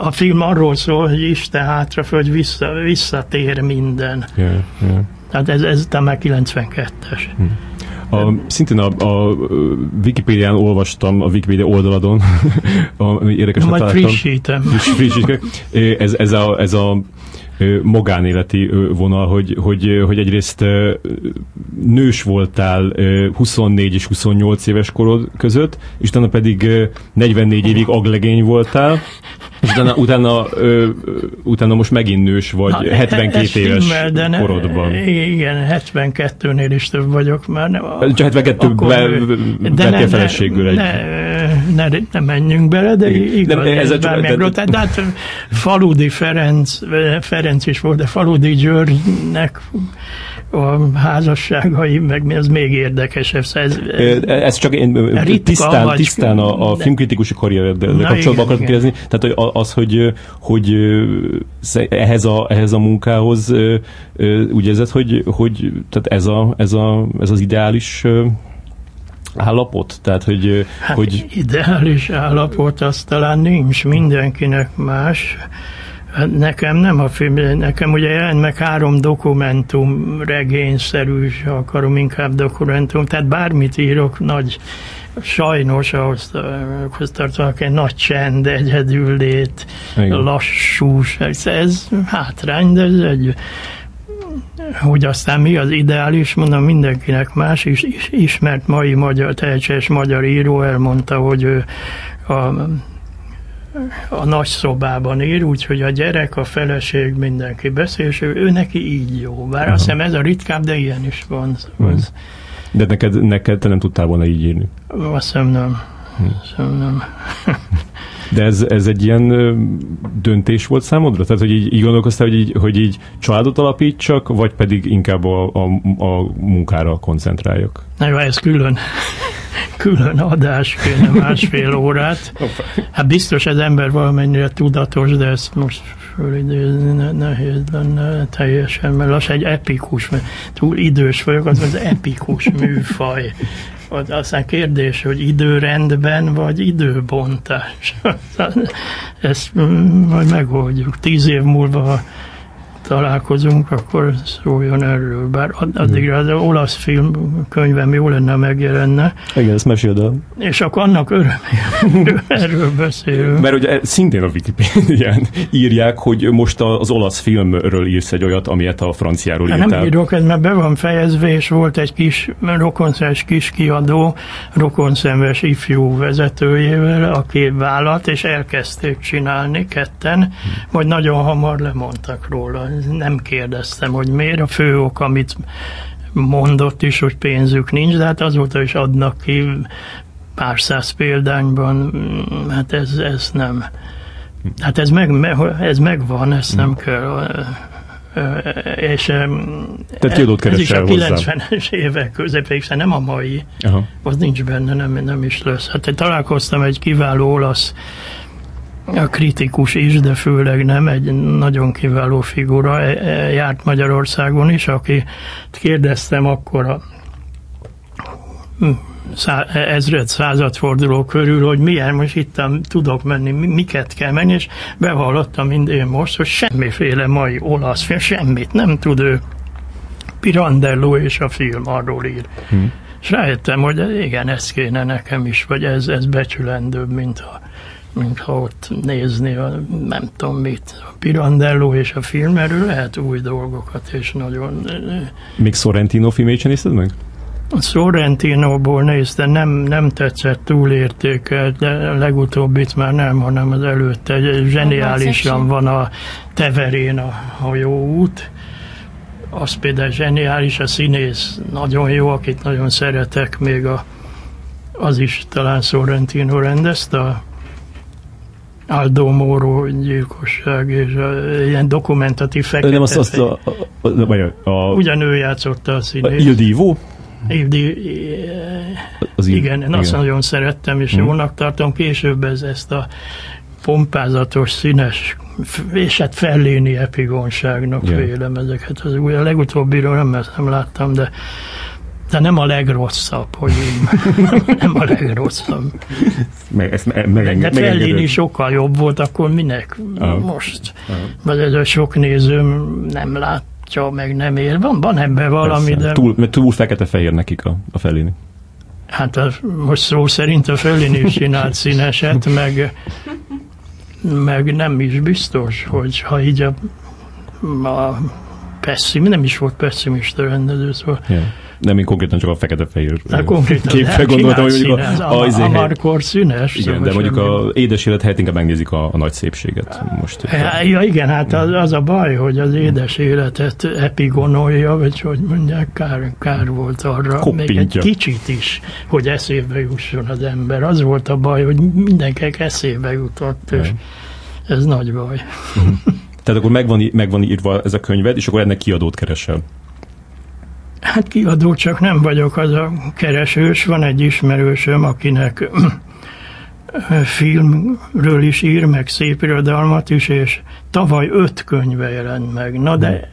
a film arról szól, hogy Isten hátraföl, hogy vissza, visszatér minden. Yeah, yeah. Tehát ez, ez már kilencvenkettes. Uh-huh. A, szintén a, a Wikipédián olvastam, a Wikipédia oldaladon, ami érdekesnek találtam. Majd frissítem. Friss, friss, ez, ez, a, ez a magánéleti vonal, hogy, hogy, hogy egyrészt nős voltál huszonnégy és huszonnyolc éves korod között, és utána pedig negyvennégy évig aglegény voltál, és utána, utána, utána most megint nős vagy. Na, hetvenkét éves stimmel, korodban. Igen, hetvenkettőnél is több vagyok már. Nem, csak hetvenkettőben vettél feleségül egy... Ne, ne, ne menjünk bele, de igaz, nem, ez bármilyen róla. Tehát hát, Faludi Ferenc, Ferenc is volt, de Faludi Györgynek a házasságai, meg ez még érdekesebb. Ez, ez csak én ritka, tisztán, vagy, tisztán a, a filmkritikus karriereddel kapcsolatban igen, akartam kérdezni. Tehát az, hogy, hogy ehhez, a, ehhez a munkához úgy érzed, hogy, hogy tehát ez, a, ez, a, ez az ideális állapot? Tehát, hogy, hát hogy... Ideális állapot az talán nincs, mindenkinek más. Nekem nem a film, nekem ugye jelent meg három dokumentum, regényszerű, akarom inkább dokumentum, tehát bármit írok, nagy, sajnos ahhoz, ahhoz tartanak egy nagy csend, egyedüllét, lassús, ez hátrány, de ez egy... Hogy aztán mi az ideális, mondom, mindenkinek más is, is ismert mai magyar, tehetséges magyar író elmondta, hogy ő a, a nagyszobában ír, úgyhogy a gyerek, a feleség, mindenki beszél, és ő, ő neki így jó. Bár aha, azt hiszem ez a ritkább, de ilyen is van. Az... De neked, neked te nem tudtál volna így írni? Azt hiszem nem. Azt hiszem nem. De ez, ez egy ilyen döntés volt számodra? Tehát, hogy így, így gondolkoztál, hogy így, hogy így családot alapítsak, vagy pedig inkább a, a, a munkára koncentráljak? Na jó, ez külön, külön adás, kéne másfél órát. Hát biztos az ember valamennyire tudatos, de ezt most fölidézni nehéz lenne teljesen, mert az egy epikus, mert túl idős vagyok, az az epikus műfaj. Aztán kérdés, hogy időrendben, vagy időbontás. Ezt majd megoldjuk. Tíz év múlva találkozunk, akkor szóljon erről. Bár addigra az olasz film könyvem jó lenne, megjelenne. Igen, ezt meséld el. És akkor annak öröméről erről beszélünk. Mert ugye szintén a Wikipédián írják, hogy most az olasz filmről írsz egy olyat, amilyet a franciáról írtál. Nem írok, ez már be van fejezve, és volt egy kis rokonszenves kis kiadó, rokonszenves ifjú vezetőjével, aki vállalt, és elkezdték csinálni ketten, majd nagyon hamar lemondtak róla. Nem kérdeztem, hogy miért. A fő ok, amit mondott is, hogy pénzük nincs, de hát azóta is adnak ki pár száz példányban. Hát ez, ez nem. Hát ez, meg, ez megvan, ezt nem kell. És tehát ez, ez is a kilencvenes évek közepéig, nem a mai. Aha. Az nincs benne, nem, nem is lesz. Hát találkoztam egy kiváló olasz a kritikus is, de főleg nem, egy nagyon kiváló figura, járt Magyarországon is, akit kérdeztem akkor a ezred századforduló körül, hogy milyen, most itt tudok menni, miket kell menni, és bevallottam, mint én most, hogy semmiféle mai olasz film, semmit nem tud ő. Pirandello és a film arról ír. Hmm. És rájöttem, hogy igen, ez kéne nekem is, vagy ez, ez becsülendőbb, mint a mint ha ott nézni a, nem tudom mit, a Pirandello és a film, erről lehet új dolgokat, és nagyon... Még Sorrentino filmét sem nézted meg? A Sorrentinoból néztem, nem, nem tetszett, túlértékelt, de a legutóbbit már nem, hanem az előtte. Zseniálisan van a Teverén a hajóút, az például zseniális, a színész nagyon jó, akit nagyon szeretek, még a, az is talán Sorrentino rendezte, a Aldo Moro gyilkosság, és a, ilyen dokumentatív fekete. Nem azt, azt a, a, a, a... Ugyan ő játszotta a színét. Il Divo? Il Divo, igen, én azt nagyon szerettem, és hmm. jónak tartom. Később ez, ezt a pompázatos, színes, és hát Fellini epigonságnak yeah. vélem ezeket. Az, ugye a legutóbbiról nem, ezt nem láttam, de, de nem a legrosszabb, hogy így, nem a legrosszabb. Meg, ezt me- megenge- de Fellini sokkal jobb volt, akkor minek ah. most? Vagy ah. ez a sok nézőm nem látja, meg nem ér. Van, van ebben valami, persze. De... Túl, túl fekete-fehér nekik a, a Fellini. Hát a, most szó szerint a Fellini is csinált színeset, meg, meg nem is biztos, hogy ha így a a pesszim, nem is volt pessimista rendező, szóval... Yeah. Nem, én konkrétan csak a fekete-fehér képre gondoltam, hogy mondjuk színez, a... A, a markor színes. Igen, szóval de mondjuk az édes élet helyett inkább megnézik a, a nagy szépséget most. Ja, ja igen, hát az, az a baj, hogy az édes életet epigonolja, vagy hogy mondják, kár, kár volt arra. Koppintja. Még egy kicsit is, hogy eszébe jusson az ember. Az volt a baj, hogy mindenkinek eszébe jutott, és ja. Ez nagy baj. Tehát akkor megvan, megvan írva ez a könyved, és akkor ennek kiadót keresel. Hát kiadó, csak nem vagyok az a keresős. Van egy ismerősöm, akinek filmről is ír, meg szép irodalmat is, és tavaly öt könyve jelent meg. Na de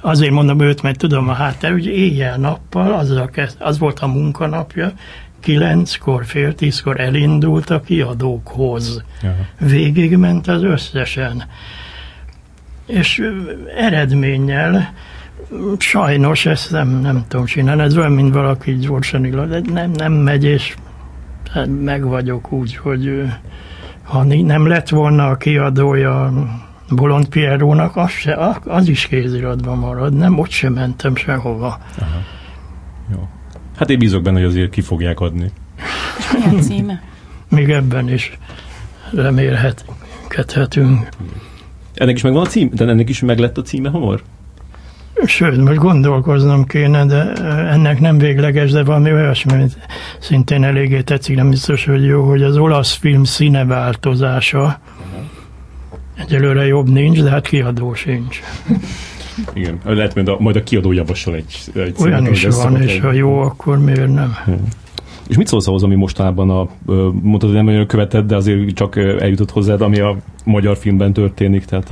azért mondom öt, mert tudom a háttér, hogy éjjel-nappal, azzal kezd, az volt a munkanapja, kilenckor, fél tízkor elindult a kiadókhoz. Végigment az összesen. És eredménnyel sajnos ezt nem, nem tudom csinálni, ez olyan, mint valaki gyorsan illat, de nem, nem megy, és meg vagyok úgy, hogy ha nem lett volna a kiadója Bolond Pierrónak, az, se, az is kéziratban marad, nem, ott sem mentem sehova. Aha. Jó. Hát én bízok benne, hogy azért ki fogják adni. Milyen címe? Még ebben is remélhetünk. Ennek is megvan a cím? De ennek is meglett a címe hamar? Sőt, most gondolkoznom kéne, de ennek nem végleges, de valami olyasmi, amit szintén eléggé tetszik, nem biztos, hogy jó, hogy az olasz film színeváltozása. Egyelőre jobb nincs, de hát kiadó sincs. Igen, lehet, majd a, majd a kiadó javasol egy, egy címet. Olyan is van, és ha jó, akkor miért nem? Hmm. És mit szólsz ahhoz, ami mostanában a, mondtad, hogy nem nagyon követed, de azért csak eljutott hozzád, ami a magyar filmben történik, tehát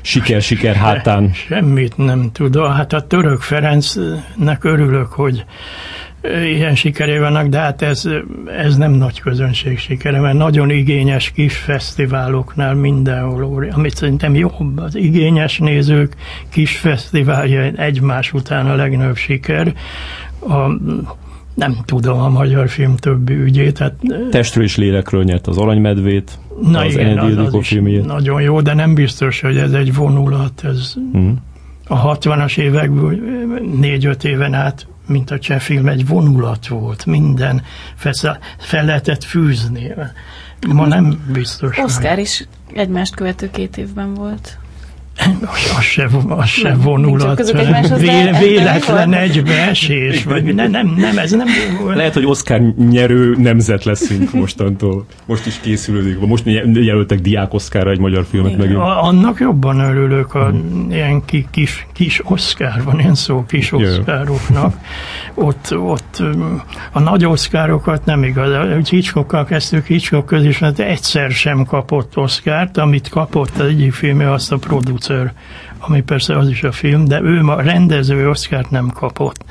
siker, siker hátán. Semmit nem tudom. Hát a Török Ferencnek örülök, hogy ilyen sikeré vannak, de hát ez, ez nem nagy közönség sikere, mert nagyon igényes kis fesztiváloknál mindenhol, amit szerintem jobb, az igényes nézők kis fesztiválja egymás után a legnagyobb siker. A Nem tudom a magyar film többi ügyét. Hát, Testről és lélekről nyert az Aranymedvét, na az Enyedi filmjét. Nagyon jó, de nem biztos, hogy ez egy vonulat. Ez mm. A hatvanas évekből négy-öt éven át, mint a cseh film, egy vonulat volt. Minden feszá, fel lehetett fűzni. Ma nem biztos. Oszkár is egymást követő két évben volt. Az se, az se nem, vonulat, vé, véletlen egybeesés, vagy ne, nem, nem, ez nem jó. Lehet, hogy Oscar nyerő nemzet leszünk mostantól. Most is készülődik, most jelöltek diák Oscarra egy magyar filmet megint. Annak jobban örülök, a hmm. ilyen kis, kis Oscar, van ilyen szó, kis Oscaroknak. Ott, ott a nagy Oscarokat nem igaz. Hitchcockkal kezdtük, Hitchcock közismert, egyszer sem kapott Oscart, amit kapott az egyik filmje, azt a producer, ami persze az is a film, de ő ma rendező Oscart nem kapott.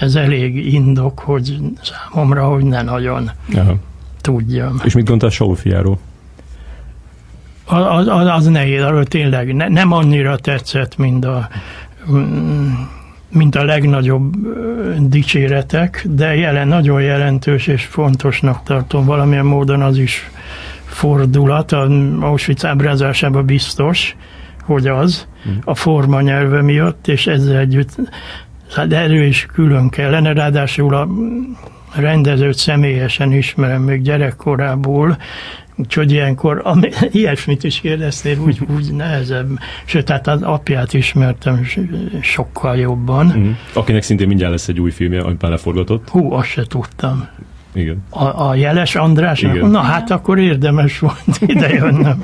Ez elég indok, hogy számomra, hogy ne nagyon Aha. tudjam. És mit gondoltál Saul fiáról? Az, az, az nehéz, arról tényleg ne, nem annyira tetszett, mint a, mint a legnagyobb dicséretek, de jelen, nagyon jelentős és fontosnak tartom. Valamilyen módon az is fordulat, az Auschwitz ábrázásában biztos, hogy az, a forma nyelve miatt, és ezzel együtt, hát erő is külön kellene, ráadásul a rendezőt személyesen ismerem még gyerekkorából, úgyhogy ilyenkor, ami, ilyesmit is kérdeztél, úgy, úgy nehezebb. Sőt, hát az apját ismertem sokkal jobban. Mm. Akinek szintén mindjárt lesz egy új filmje, amit már leforgatott. Hú, azt se tudtam. Igen. A, a Jeles Andrásnak? Igen. Na hát akkor érdemes volt idejönnem.